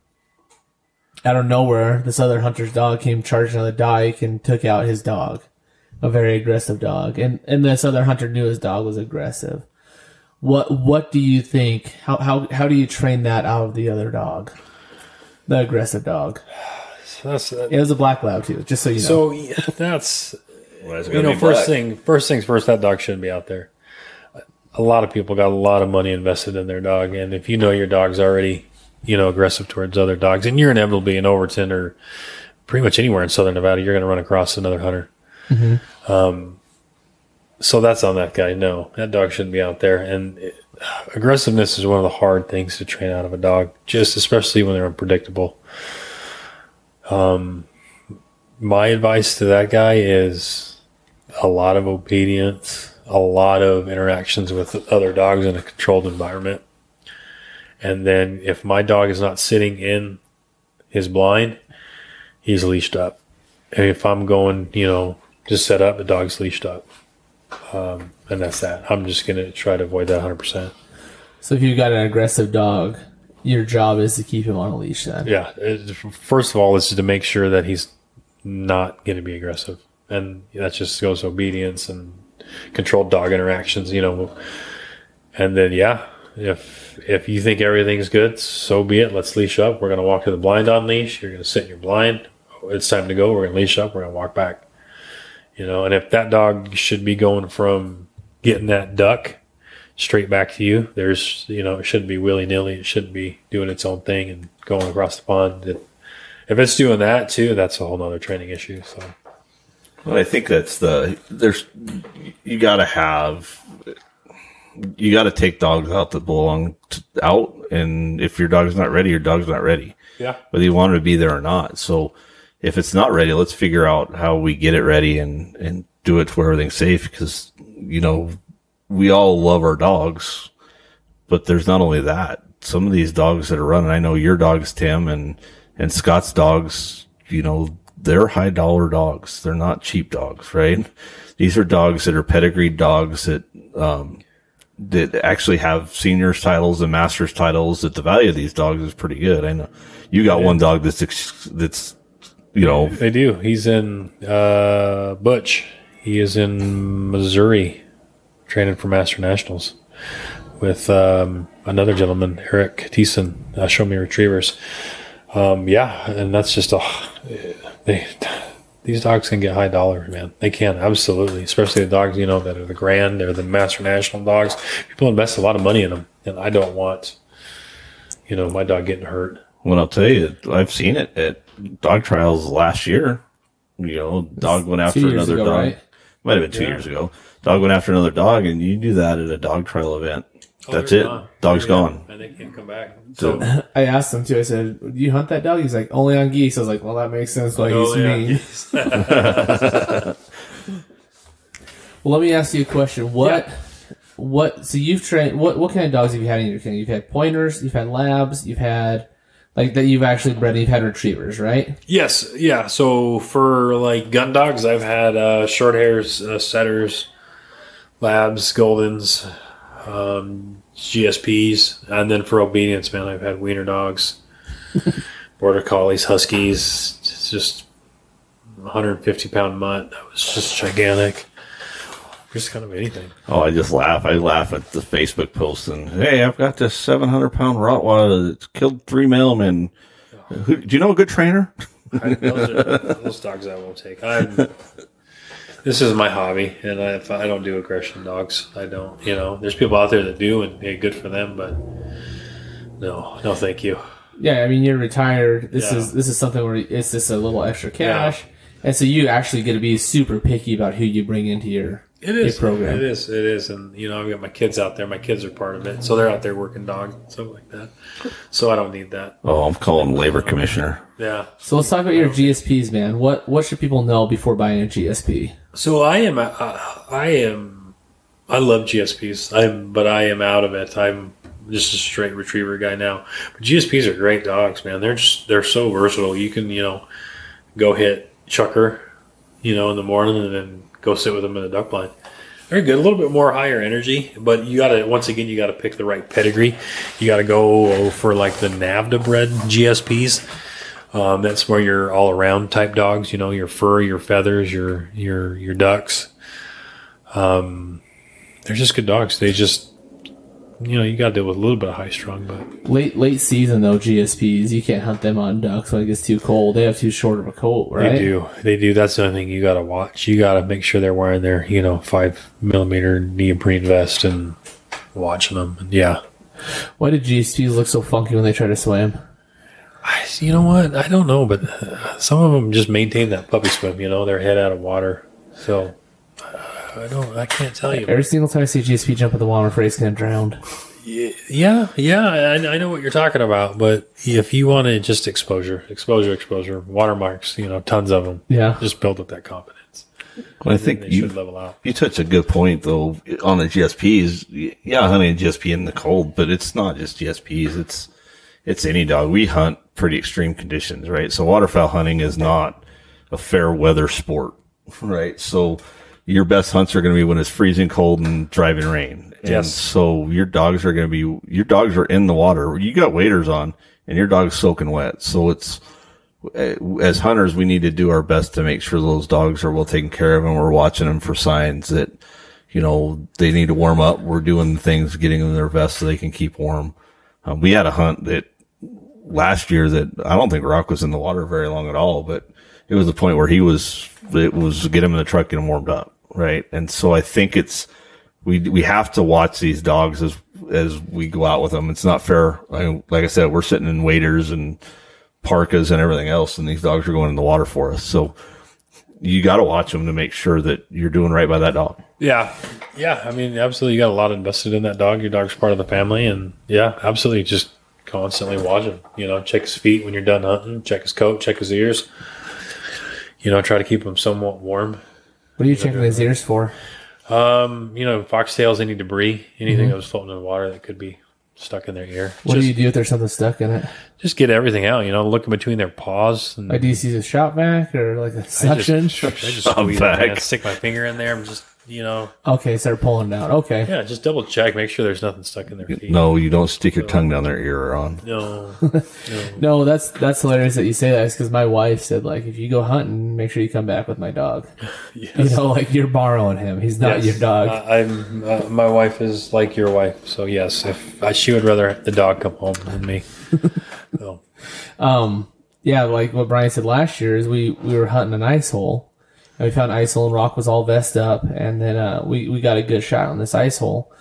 of nowhere, this other hunter's dog came charging on the dike and took out his dog, a very aggressive dog. And this other hunter knew his dog was aggressive. What do you think? How do you train that out of the other dog, the aggressive dog? It was a black lab too, just so you know. So that's first things first. That dog shouldn't be out there. A lot of people got a lot of money invested in their dog, and if you know your dog's already aggressive towards other dogs, and you're inevitably in Overton or pretty much anywhere in Southern Nevada, you're going to run across another hunter. Mm-hmm. So that's on that guy. No, that dog shouldn't be out there. And aggressiveness is one of the hard things to train out of a dog, just especially when they're unpredictable. My advice to that guy is a lot of obedience, a lot of interactions with other dogs in a controlled environment. And then if my dog is not sitting in his blind, he's leashed up. And if I'm going, just set up, the dog's leashed up. And that's that. I'm just going to try to avoid that 100%. So if you've got an aggressive dog, your job is to keep him on a leash then? Yeah. First of all, is to make sure that he's not going to be aggressive. And that just goes to obedience and controlled dog interactions, And then, if you think everything's good, so be it. Let's leash up. We're going to walk to the blind on leash. You're going to sit in your blind. It's time to go. We're going to leash up. We're going to walk back. And if that dog should be going from getting that duck straight back to you, it shouldn't be willy-nilly. It shouldn't be doing its own thing and going across the pond. If it's doing that too, that's a whole nother training issue. So, well, I think that's you got to take dogs out that belong out. And if your dog's not ready, your dog's not ready. Yeah. Whether you want him to be there or not. So, if it's not ready, let's figure out how we get it ready and do it to where everything's safe. Because, we all love our dogs, but there's not only that. Some of these dogs that are running, I know your dogs, Tim, and Scott's dogs, they're high dollar dogs. They're not cheap dogs, right? These are dogs that are pedigreed dogs that actually have seniors titles and masters titles. That the value of these dogs is pretty good. I know you got one dog that's they do. He's in Butch. He is in Missouri, training for Master Nationals with another gentleman, Eric Thiessen, Show Me Retrievers. And that's just these dogs can get high dollar, man. They can, absolutely, especially the dogs that are the grand, they're the Master National dogs. People invest a lot of money in them, and I don't want my dog getting hurt. Well, I'll tell you, I've seen it at dog trials last year. Dog went after another dog. Right? Might have been 2 years ago. Dog went after another dog, and you do that at a dog trial event. That's it. Gone. Dog's gone. And they can't come back. So I asked him too. I said, "Do you hunt that dog?" He's like, "Only on geese." I was like, "Well, that makes sense. Like he's mean." Well, let me ask you a question. So you've trained. What kind of dogs have you had in your kennel? You've had pointers. You've had labs. You've had. Like that you've actually bred, you've had retrievers, right? Yes, yeah. So for like gun dogs, I've had short hairs, setters, labs, goldens, GSPs. And then for obedience, man, I've had wiener dogs, border collies, huskies. It's just 150-pound mutt. That was just gigantic. Just kind of anything. Oh, I just laugh. I laugh at the Facebook post and, hey, I've got this 700-pound Rottweiler that's killed 3 mailmen. Who, do you know a good trainer? Those dogs I won't take. This is my hobby, and I don't do aggression dogs. I don't, you know. There's people out there that do, and hey, good for them, but no, thank you. Yeah, I mean, you're retired. This is something where it's just a little extra cash, and so you actually get to be super picky about who you bring into your program. It is, and you know, I've got my kids out there. My kids are part of it, so they're out there working dogs, something like that. So I don't need that. Oh, I'm calling labor commissioner. Yeah. So let's talk about your GSPs, man. What should people know before buying a GSP? So I love GSPs. I am out of it. I'm just a straight retriever guy now. But GSPs are great dogs, man. They're so versatile. You can, you know, go hit chucker, you know, in the morning and then go sit with them in the duck blind. They're good. A little bit more higher energy, but once again, you gotta pick the right pedigree. You gotta go for like the Navda bred GSPs. That's more your all around type dogs, you know, your fur, your feathers, your ducks. They're just good dogs. They just, you know, you got to deal with a little bit of high strung, but late season though, GSPs, you can't hunt them on ducks when it gets too cold. They have too short of a coat, right? They do. That's the only thing you got to watch. You got to make sure they're wearing their, you know, 5mm neoprene vest and watching them. Yeah. Why do GSPs look so funky when they try to swim? You know what? I don't know, but some of them just maintain that puppy swim. You know, their head out of water. So. I can't tell you. Every single time I see GSP jump in the water, I'm afraid he's going to drown. Yeah. I know what you're talking about, but if you want to just exposure, watermarks, you know, tons of them. Yeah. Just build up that confidence. Well, I think you should level out. You touched a good point, though, on the GSPs. Yeah, hunting a GSP in the cold, but it's not just GSPs. It's any dog. We hunt pretty extreme conditions, right? So waterfowl hunting is not a fair weather sport, right? So your best hunts are going to be when it's freezing cold and driving rain. And so your dogs are in the water. You got waders on and your dog's soaking wet. So it's, as hunters, we need to do our best to make sure those dogs are well taken care of, and we're watching them for signs that, you know, they need to warm up. We're doing things, getting them in their vests so they can keep warm. We had a hunt that last year that I don't think Rock was in the water very long at all, but it was the point where it was get him in the truck, get him warmed up. Right. And so I think we have to watch these dogs as we go out with them. It's not fair. Like I said, we're sitting in waders and parkas and everything else, and these dogs are going in the water for us. So you got to watch them to make sure that you're doing right by that dog. Yeah. Yeah. I mean, absolutely. You got a lot invested in that dog. Your dog's part of the family. And yeah, absolutely. Just constantly watch him, you know, check his feet when you're done hunting, check his coat, check his ears, you know, try to keep him somewhat warm. What are you checking his ears for? You know, foxtails, any debris, anything that was floating in the water that could be stuck in their ear. What do you do if there's something stuck in it? Just get everything out, you know, look between their paws. And, like, do you use a shop vac or like a suction? I just squeeze it, man, stick my finger in there. I'm just, you know. Okay, start pulling it out. Okay. Yeah, just double check. Make sure there's nothing stuck in their feet. No, you don't stick your tongue down their ear or on. No, that's hilarious that you say that, because my wife said, like, if you go hunting, make sure you come back with my dog. Yes. You know, like, you're borrowing him. He's not your dog. My wife is like your wife, so yes, she would rather the dog come home than me. So. Yeah, like what Brian said last year is we were hunting an ice hole. And we found ice hole, and Rock was all vested up, and then we got a good shot on this ice hole,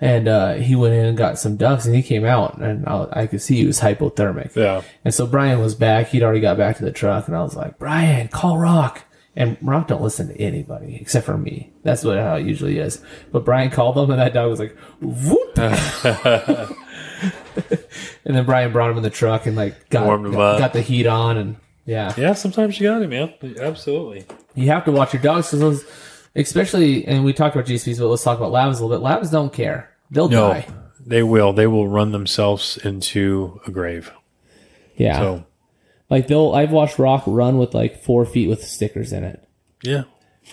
and he went in and got some ducks, and he came out, and I could see he was hypothermic. Yeah. And so Brian was back. He'd already got back to the truck, and I was like, Brian, call Rock. And Rock don't listen to anybody except for me. That's how it usually is. But Brian called him, and that dog was like, whoop. And then Brian brought him in the truck and like got the heat on, and yeah. Yeah, sometimes you got it, man. Absolutely. You have to watch your dogs, because those, especially, and we talked about GSPs, but let's talk about Labs a little bit. Labs don't care. They'll die. They will. They will run themselves into a grave. Yeah. So, like, I've watched Rock run with like 4 feet with stickers in it. Yeah.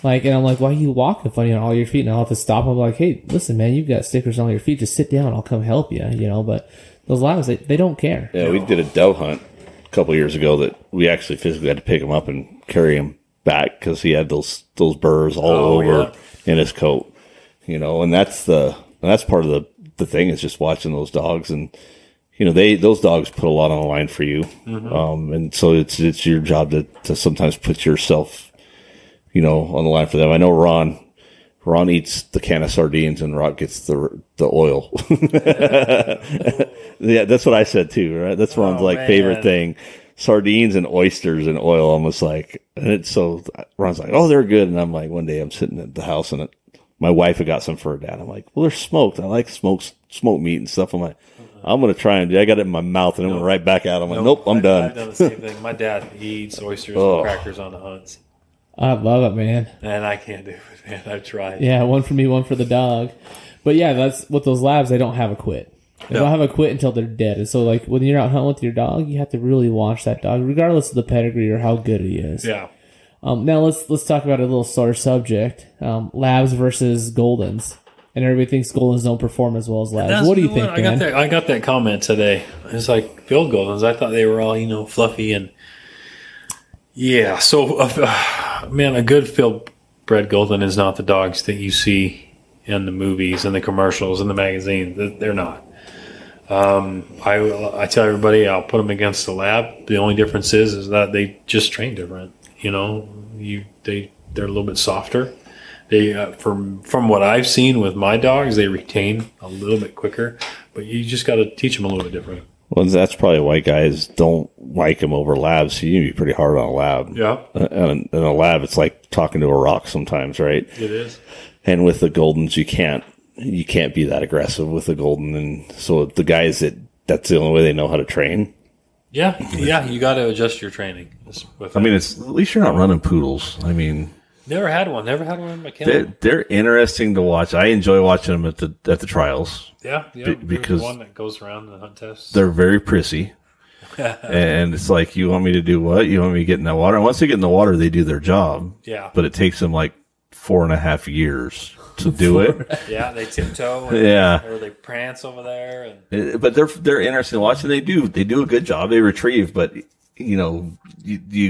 Like, and I'm like, why are you walking funny on all your feet? And I'll have to stop him, like, hey, listen, man, you've got stickers on all your feet. Just sit down. I'll come help you, you know, but those Labs, they don't care. Yeah, we did a doe hunt couple of years ago that we actually physically had to pick him up and carry him back because he had those burrs all over in his coat. you know, and that's part of the thing is just watching those dogs, and you know, those dogs put a lot on the line for you. Mm-hmm. And so it's your job to sometimes put yourself, you know, on the line for them. I know Ron eats the can of sardines and Rock gets the oil. Yeah, that's what I said too, right? That's Ron's favorite thing. Sardines and oysters and oil. I'm just like, and it's so Ron's like, oh, they're good. And I'm like, one day I'm sitting at the house and my wife had got some for her dad. I'm like, well, they're smoked. I like smoked meat and stuff. I'm like, I'm going to try and do it. I got it in my mouth and it went right back out. I'm like, nope, I'm done. I've done the same thing. My dad, he eats oysters and crackers on the hunts. I love it, man. And I can't do it, man. I've tried. Yeah, one for me, one for the dog. But yeah, that's with those labs, they don't have a quit. They don't have a quit until they're dead. And so, like, when you're out hunting with your dog, you have to really watch that dog, regardless of the pedigree or how good he is. Yeah. Now let's talk about a little sore subject: labs versus goldens. And everybody thinks goldens don't perform as well as labs. What do you think, man? I got that comment today. It's like field goldens. I thought they were all fluffy and yeah. So, man, a good field bred golden is not the dogs that you see in the movies and the commercials and the magazines. They're not. I tell everybody I'll put them against the lab. The only difference is that they just train different. They're a little bit softer. They from what I've seen with my dogs, they retain a little bit quicker. But you just got to teach them a little bit different. Well, that's probably why guys don't like them over labs. You need to be pretty hard on a lab. Yeah. And in a lab, it's like talking to a rock sometimes, right? It is. And with the goldens, you can't be that aggressive with the golden. And so the guys that's the only way they know how to train. Yeah, you got to adjust your training. At least you're not running poodles. I mean, never had one in my kennel. They're interesting to watch. I enjoy watching them at the trials. Yeah, because one that goes around the hunt tests. They're very prissy, and it's like, you want me to do what? You want me to get in that water? And once they get in the water, they do their job. Yeah, but it takes them like 4.5 years to do it. Yeah, they tiptoe. Or they prance over there. But they're interesting to watch, and they do a good job. They retrieve, but you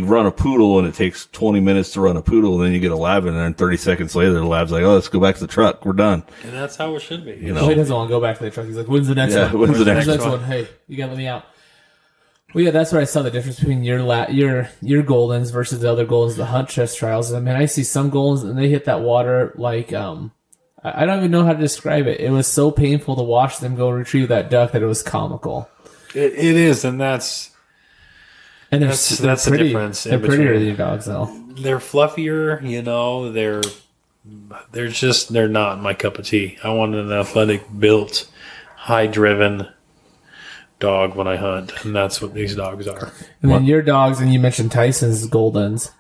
run a poodle, and it takes 20 minutes to run a poodle, and then you get a lab in there, and 30 seconds later, the lab's like, oh, let's go back to the truck. We're done. And that's how it should be. He doesn't want to go back to the truck. He's like, when's the next one? When's the next one? Hey, you got to let me out. Well, yeah, that's where I saw the difference between your goldens versus the other goldens, the hunt chest trials. I mean, I see some goldens and they hit that water like I don't even know how to describe it. It was so painful to watch them go retrieve that duck that it was comical. It is, and that's the difference. They're prettier than your dogs, though. They're fluffier, They're not my cup of tea. I want an athletic, built, high-driven dog when I hunt, and that's what these dogs are. And then your dogs, and you mentioned Tyson's goldens,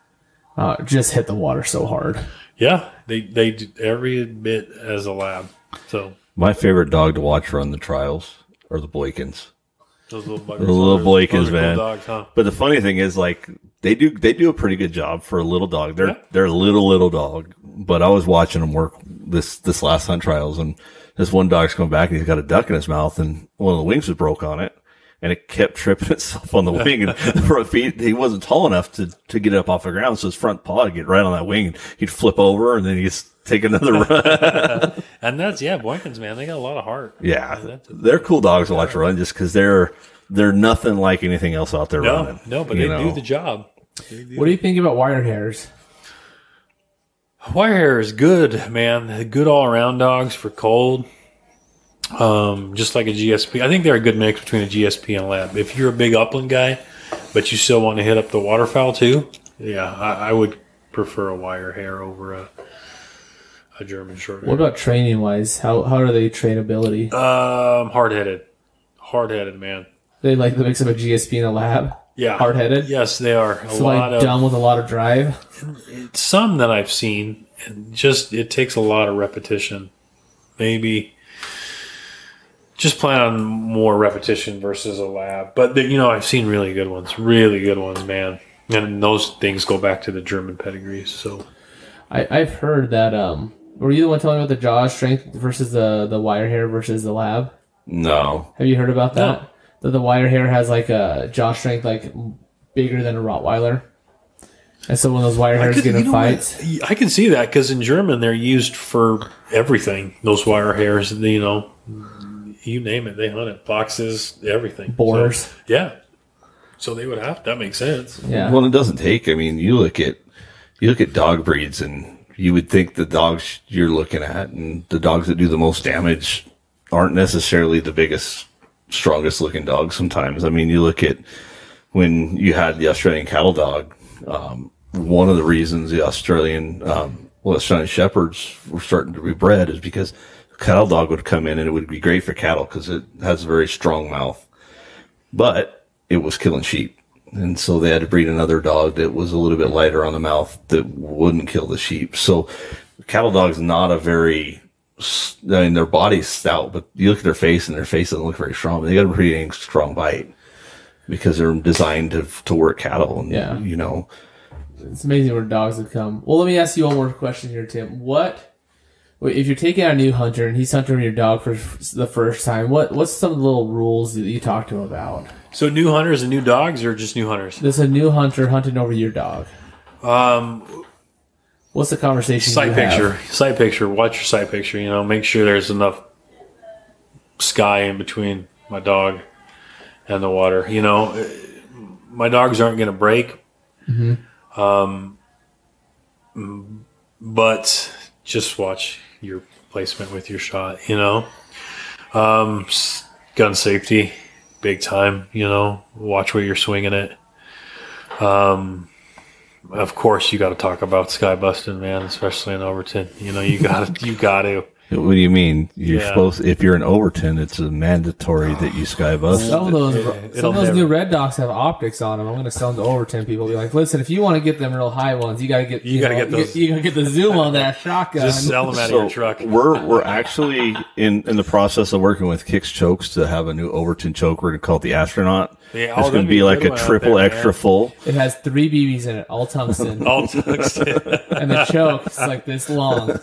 just hit the water so hard. Yeah, they do every bit as a lab. So my favorite dog to watch run the trials are the Blaikins. Those little buggers. The little Blaikins, man. Dogs, huh? But the funny thing is, like, they do a pretty good job for a little dog. They're a little dog. But I was watching them work this last hunt trials, and this one dog's coming back, and he's got a duck in his mouth, and one of the wings was broke on it, and it kept tripping itself on the wing. And the front feet, he wasn't tall enough to get it up off the ground, so his front paw would get right on that wing, and he'd flip over, and then he'd take another run. And that's, Boykins, man, they got a lot of heart. Yeah, they're cool dogs to watch run just because they're nothing like anything else out there running. No, but they do the job. What do you think about wire hairs? Wire hair is good, man. Good all-around dogs for cold, just like a GSP. I think they're a good mix between a GSP and a lab. If you're a big upland guy, but you still want to hit up the waterfowl too, yeah, I would prefer a wire hair over a German short hair. What about training-wise? How are they trainability? Hard-headed, man. They like the mix of a GSP and a lab? Yeah, hard-headed. Yes, they are. Dumb with a lot of drive. Some that I've seen, it takes a lot of repetition. Maybe just plan on more repetition versus a lab. But I've seen really good ones, man. And those things go back to the German pedigrees. So I've heard that. Were you the one telling me about the jaw strength versus the wire hair versus the lab? No. Have you heard about that? No. The wire hair has like a jaw strength like bigger than a Rottweiler. And so when those wireheads get in fights, I can see that because in German they're used for everything. Those wirehairs, you know, you name it, they hunt it. Foxes, everything, boars, so, yeah. So they would have. That makes sense. Yeah. Well, it doesn't take. I mean, you look at dog breeds, and you would think the dogs you're looking at and the dogs that do the most damage aren't necessarily the biggest, strongest looking dogs. Sometimes, I mean, you look at when you had the Australian cattle dog. One of the reasons the Australian shepherds were starting to rebred is because a cattle dog would come in and it would be great for cattle because it has a very strong mouth, but it was killing sheep. And so they had to breed another dog that was a little bit lighter on the mouth that wouldn't kill the sheep. So cattle dog's not a very, their body's stout, but you look at their face and their face doesn't look very strong. They got a pretty strong bite because they're designed to work cattle. And, yeah. You know, it's amazing where dogs have come. Well, let me ask you one more question here, Tim. What, if you're taking out a new hunter and he's hunting with your dog for the first time, what's some of the little rules that you talk to him about? So new hunters and new dogs, or just new hunters? This is a new hunter hunting over your dog. What's the conversation? Sight picture. Watch your sight picture. You know, make sure there's enough sky in between my dog and the water. You know, my dogs aren't going to break. Mm-hmm. But just watch your placement with your shot, you know, gun safety big time, you know, watch where you're swinging it. Of course you got to talk about sky busting, man, especially in Overton, you know, you got to. What do you mean? You're supposed, if you're in Overton, it's a mandatory that you sky bust. Some of those new red dogs have optics on them. I'm going to sell them to Overton people. Be like, listen, if you want to get them real high ones, you got to get the zoom on that shotgun. Just sell them out of your truck. We're actually in the process of working with Kicks Chokes to have a new Overton choke. We're going to call it the Astronaut. Yeah, it's going to be like a triple extra full. It has 3 BBs in it, all tungsten. And the choke is like this long.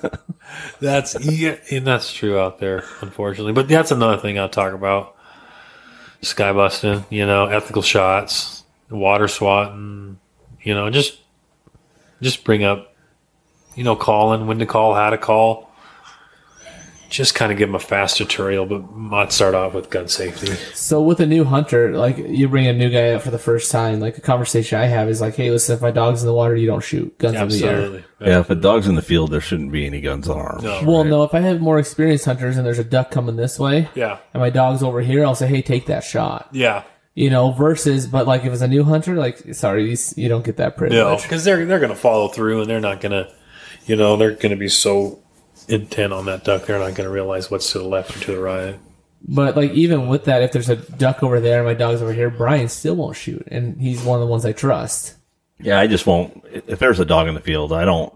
And that's true out there, unfortunately. But that's another thing I'll talk about. Sky busting, you know, ethical shots, water swatting, you know, just bring up, you know, calling, when to call, how to call. Just kind of give them a fast tutorial, but not start off with gun safety. So with a new hunter, like you bring a new guy up for the first time, like a conversation I have is like, hey, listen, if my dog's in the water, you don't shoot guns in the air. Yeah, if a dog's in the field, there shouldn't be any guns on arms. No, well, right? No, if I have more experienced hunters and there's a duck coming this way, yeah, and my dog's over here, I'll say, hey, take that shot. Yeah. You know, versus, but like if it's a new hunter, like, sorry, you don't get that privilege. No, because they're going to follow through and they're not going to, you know, they're going to be so intent on that duck, they're not going to realize what's to the left or to the right. But like even with that, if there's a duck over there and my dog's over here, Brian still won't shoot, and he's one of the ones I trust. Yeah, I just won't. If there's a dog in the field, I don't.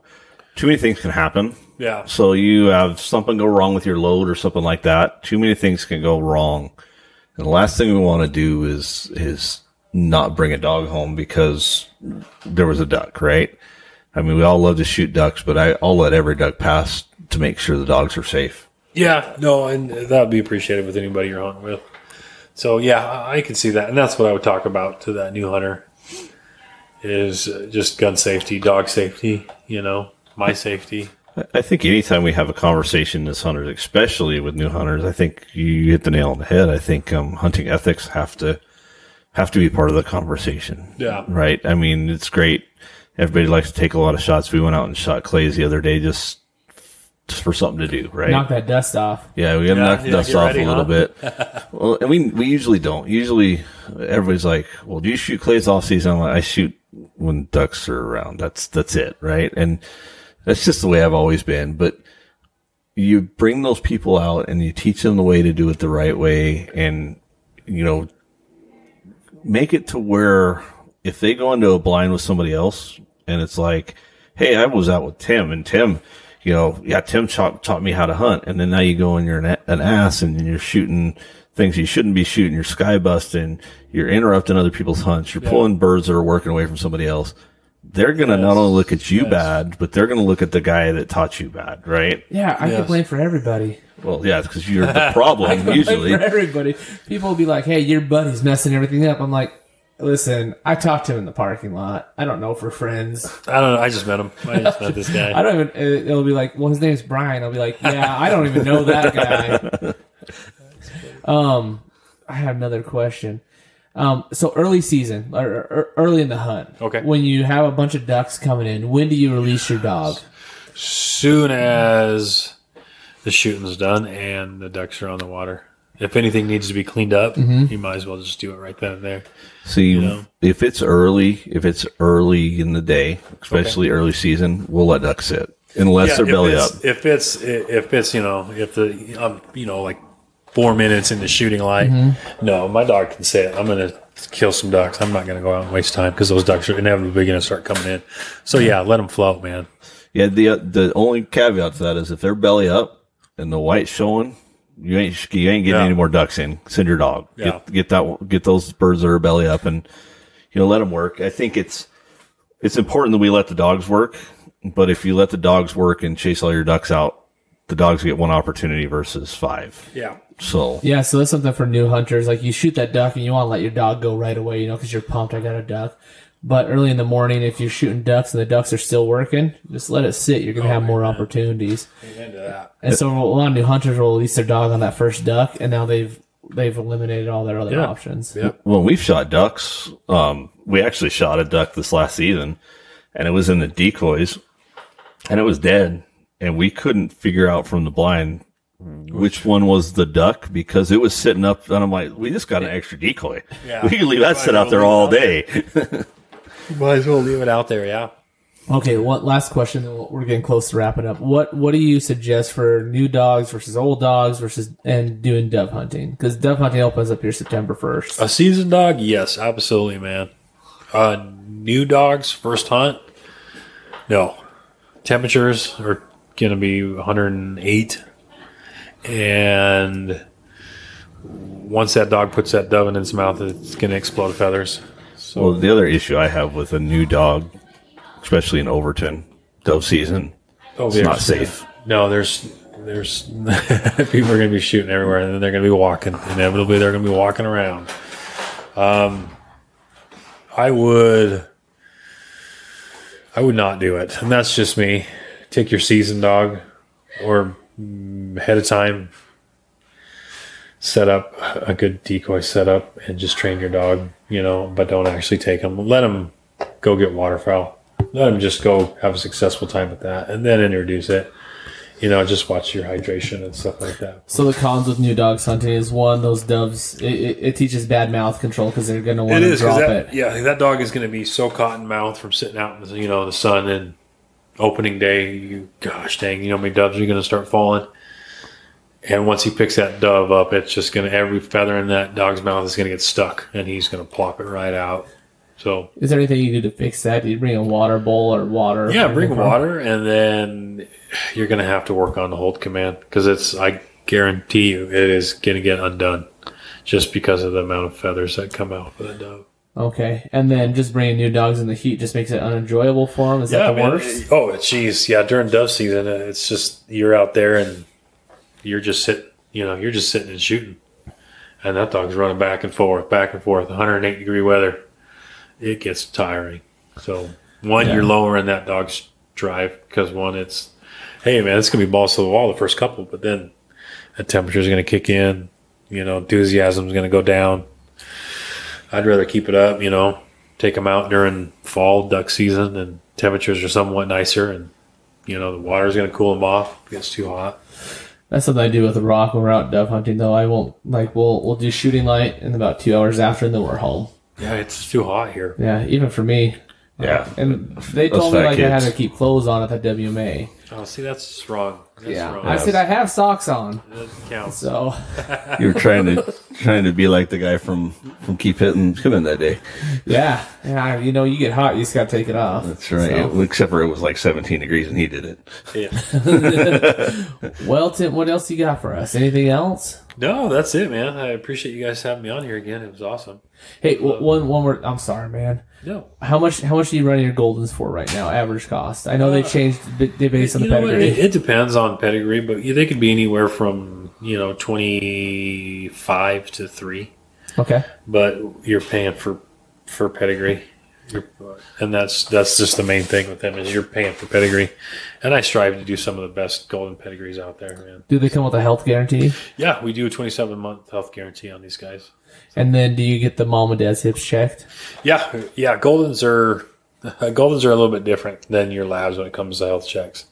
Too many things can happen. Yeah. So you have something go wrong with your load or something like that. Too many things can go wrong, and the last thing we want to do is not bring a dog home because there was a duck, right? I mean, we all love to shoot ducks, but I'll let every duck pass to make sure the dogs are safe. Yeah, no, and that would be appreciated with anybody you're hunting with. So, yeah, I can see that. And that's what I would talk about to that new hunter is just gun safety, dog safety, you know, my safety. I think anytime we have a conversation as hunters, especially with new hunters, I think you hit the nail on the head. I think hunting ethics have to be part of the conversation. Yeah. Right? I mean, it's great. Everybody likes to take a lot of shots. We went out and shot clays the other day just for something to do, right? Knock that dust off. Yeah, we got to knock the dust off a little bit. Well, I mean, we usually don't. Usually everybody's like, well, do you shoot clays off season? I'm like, I shoot when ducks are around. That's it, right? And that's just the way I've always been. But you bring those people out and you teach them the way to do it the right way and, you know, make it to where if they go into a blind with somebody else and it's like, hey, I was out with Tim and Tim, you know, yeah, Tim taught me how to hunt. And then now you go and you're an ass and you're shooting things you shouldn't be shooting. You're sky busting. You're interrupting other people's hunts. You're pulling birds that are working away from somebody else. They're going to not only look at you bad, but they're going to look at the guy that taught you bad, right? Yeah, I can blame for everybody. Well, yeah, because you're the problem usually. I can blame for everybody. People will be like, hey, your buddy's messing everything up. I'm like, Listen, I talked to him in the parking lot. I don't know if we're friends. I don't know. I just met him. I just met this guy. I don't even... It'll be like, well, his name's Brian. I'll be like, yeah, I don't even know that guy. I have another question. So early season, or early in the hunt. Okay. When you have a bunch of ducks coming in, when do you release your dog? Soon as the shooting's done and the ducks are on the water. If anything needs to be cleaned up, mm-hmm. you might as well just do it right then and there. See, you know? If it's early in the day, especially early season, we'll let ducks sit unless they're belly up. If it's like 4 minutes into shooting light, mm-hmm. no, my dog can sit. I'm gonna kill some ducks. I'm not gonna go out and waste time because those ducks are inevitably gonna start coming in. So yeah, let them float, man. Yeah, the only caveat to that is if they're belly up and the white's showing. You ain't getting any more ducks in. Send your dog. Yeah. Get those birds that are belly up, and let them work. I think it's important that we let the dogs work. But if you let the dogs work and chase all your ducks out, the dogs get one opportunity versus five. Yeah. So that's something for new hunters. Like you shoot that duck and you want to let your dog go right away, because you're pumped. I got a duck. But early in the morning, if you're shooting ducks and the ducks are still working, just let it sit. You're going to have more opportunities. Amen to that. And so a lot of new hunters will release their dog on that first duck, and now they've eliminated all their other options. Yeah. Well, we've shot ducks. We actually shot a duck this last season, and it was in the decoys, and it was dead. And we couldn't figure out from the blind which one was the duck because it was sitting up. And I'm like, we just got an extra decoy. Yeah. We can leave that sit out there all day. Might as well leave it out there, yeah. Okay, one last question. We're getting close to wrapping up. What do you suggest for new dogs versus old dogs and doing dove hunting? Because dove hunting opens up here September 1st. A seasoned dog? Yes, absolutely, man. New dogs, first hunt? No. Temperatures are going to be 108. And once that dog puts that dove in its mouth, it's going to explode feathers. Well, the other issue I have with a new dog, especially in Overton, dove season, it's not safe. No, there's people are going to be shooting everywhere, and then they're going to be walking. Inevitably, they're going to be walking around. I would not do it, and that's just me. Take your seasoned dog, or ahead of time, set up a good decoy setup and just train your dog, but don't actually take them. Let them go get waterfowl. Let them just go have a successful time with that and then introduce it. Just watch your hydration and stuff like that. So the cons with new dogs hunting is one, those doves, it teaches bad mouth control because they're going to want to drop it. Yeah, that dog is going to be so cotton mouth from sitting out in the sun and opening day, how many doves are going to start falling. And once he picks that dove up, it's just going to, every feather in that dog's mouth is going to get stuck, and he's going to plop it right out. So, is there anything you do to fix that? Do you bring a water bowl or water? Yeah, bring water, and then you're going to have to work on the hold command because I guarantee you, it is going to get undone just because of the amount of feathers that come out of that dove. Okay, and then just bringing new dogs in the heat just makes it unenjoyable for them? Is that the worst? Oh, jeez, yeah, during dove season, it's just you're out there and... You're just sitting and shooting, and that dog's running back and forth, 108 degree weather. It gets tiring. So you're lowering that dog's drive because it's, hey man, it's gonna be balls to the wall the first couple, but then the temperature's gonna kick in. Enthusiasm's gonna go down. I'd rather keep it up. Take them out during fall duck season, and temperatures are somewhat nicer, and the water's gonna cool them off. It gets too hot. That's something I do with the Rock when we're out dove hunting, though. I won't, we'll do shooting light in about 2 hours after, and then we're home. Yeah, it's too hot here. Yeah, even for me. Yeah. And they told me, I had to keep clothes on at the WMA. Oh, see, that's wrong. That's wrong. I said, I have socks on. That counts. So. You were trying to be like the guy from Key Pittman coming that day. Yeah. Yeah, you get hot, you just got to take it off. That's right. So. Except for it was like 17 degrees and he did it. Yeah. Well, Tim, what else you got for us? Anything else? No, that's it, man. I appreciate you guys having me on here again. It was awesome. Hey, one more. I'm sorry, man. No. How much do you run your Goldens for right now? Average cost. I know they changed based on the pedigree. It depends on pedigree, but they could be anywhere from 25 to 3. Okay. But you're paying for for pedigree. And that's just the main thing with them is you're paying for pedigree. And I strive to do some of the best golden pedigrees out there, man. Do they come with a health guarantee? Yeah, we do a 27-month health guarantee on these guys. And then do you get the mom and dad's hips checked? Yeah. Goldens are a little bit different than your labs when it comes to health checks.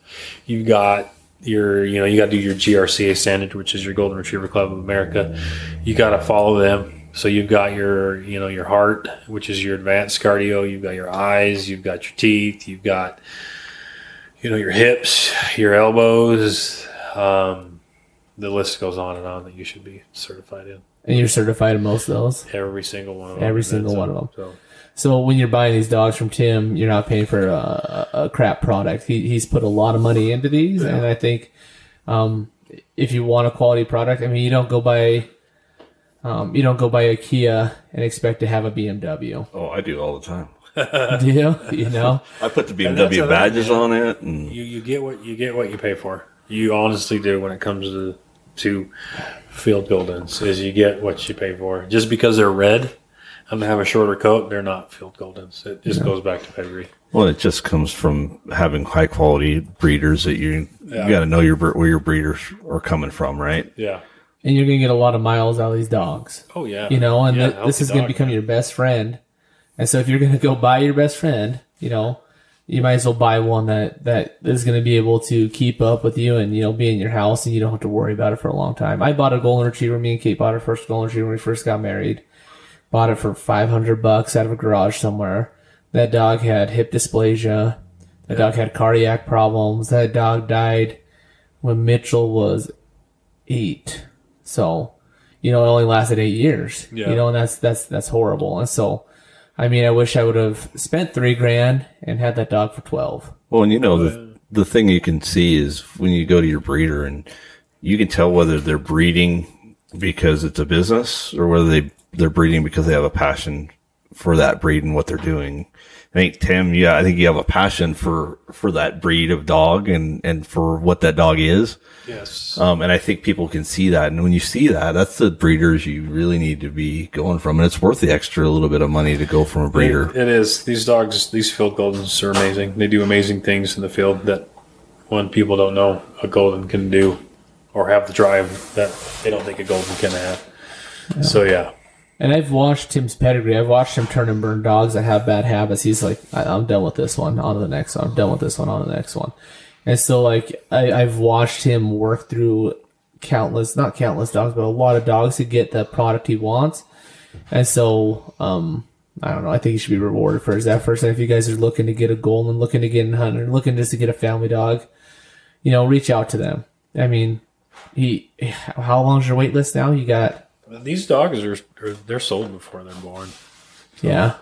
You've got your, you know, you got to do your GRCA standard, which is your Golden Retriever Club of America. You got to follow them. So you've got your, you know, your heart, which is your advanced cardio. You've got your eyes. You've got your teeth. You've got, you know, your hips, your elbows. The list goes on and on that you should be certified in. And you're certified in most of those? Every single one of them. So when you're buying these dogs from Tim, you're not paying for a crap product. He's put a lot of money into these, and I think if you want a quality product, I mean, you don't go buy a Kia and expect to have a BMW. Oh, I do all the time. Do you? You know, I put the BMW badges on it, and you get what you pay for. You honestly do when it comes to field Goldens is you get what you pay for. Just because they're red and they have a shorter coat, they're not field Goldens. It just goes back to pedigree. Well, it just comes from having high quality breeders that you got to know where your breeders are coming from, right? Yeah. And you're going to get a lot of miles out of these dogs. Oh yeah. You know, and this is going to become your best friend. And so if you're going to go buy your best friend, you know, you might as well buy one that is going to be able to keep up with you and, you know, be in your house and you don't have to worry about it for a long time. I bought a golden retriever. Me and Kate bought our first golden retriever when we first got married. Bought it for $500 out of a garage somewhere. That dog had hip dysplasia. That dog had cardiac problems. That dog died when Mitchell was 8. So, you know, it only lasted 8 years. Yeah. You know, and that's horrible. And so, I mean, I wish I would have spent $3,000 and had that dog for 12. Well, and you know, the thing you can see is when you go to your breeder and you can tell whether they're breeding because it's a business or whether they're breeding because they have a passion for that breed and what they're doing. I think, Tim, yeah, I think you have a passion for that breed of dog and for what that dog is. Yes. And I think people can see that. And when you see that, that's the breeders you really need to be going from. And it's worth the extra little bit of money to go from a breeder. It is. These dogs, these field Goldens are amazing. They do amazing things in the field that when people don't know a Golden can do or have the drive that they don't think a Golden can have. Yeah. So, yeah. And I've watched Tim's pedigree. I've watched him turn and burn dogs that have bad habits. He's like, I'm done with this one. On to the next one. I'm done with this one. On to the next one. And so, like, I've watched him work through not countless dogs, but a lot of dogs to get the product he wants. And so, I don't know. I think he should be rewarded for his efforts. And if you guys are looking to get a golden, looking to get a hunter, looking just to get a family dog, you know, reach out to them. I mean, how long is your wait list now? You got... These dogs they're sold before they're born. So. Yeah.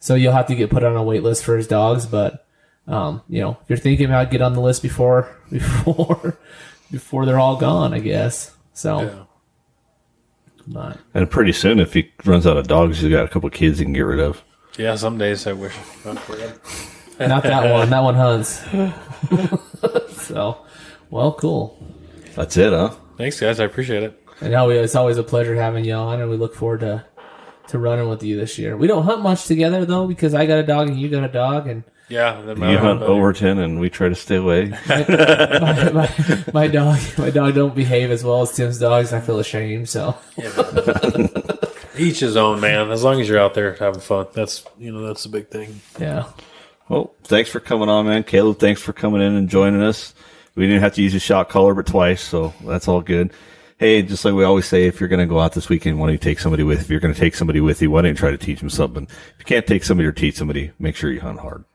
So you'll have to get put on a wait list for his dogs, but you know, if you're thinking about get on the list before they're all gone, I guess. So And pretty soon if he runs out of dogs, he's got a couple of kids he can get rid of. Yeah, some days I wish I could for him. Not that one. That one hunts. So well, cool. That's it, huh? Thanks guys, I appreciate it. And it's always a pleasure having you on, and we look forward to running with you this year. We don't hunt much together, though, because I got a dog and you got a dog. And you hunt Overton, and we try to stay away. My dog don't behave as well as Tim's dogs. I feel ashamed, so. Yeah. Each his own, man. As long as you're out there having fun, that's the big thing. Yeah. Well, thanks for coming on, man. Caleb, thanks for coming in and joining us. We didn't have to use a shot collar but twice, so that's all good. Hey, just like we always say, if you're going to go out this weekend, if you're going to take somebody with you, why don't you try to teach them something? If you can't take somebody or teach somebody, make sure you hunt hard.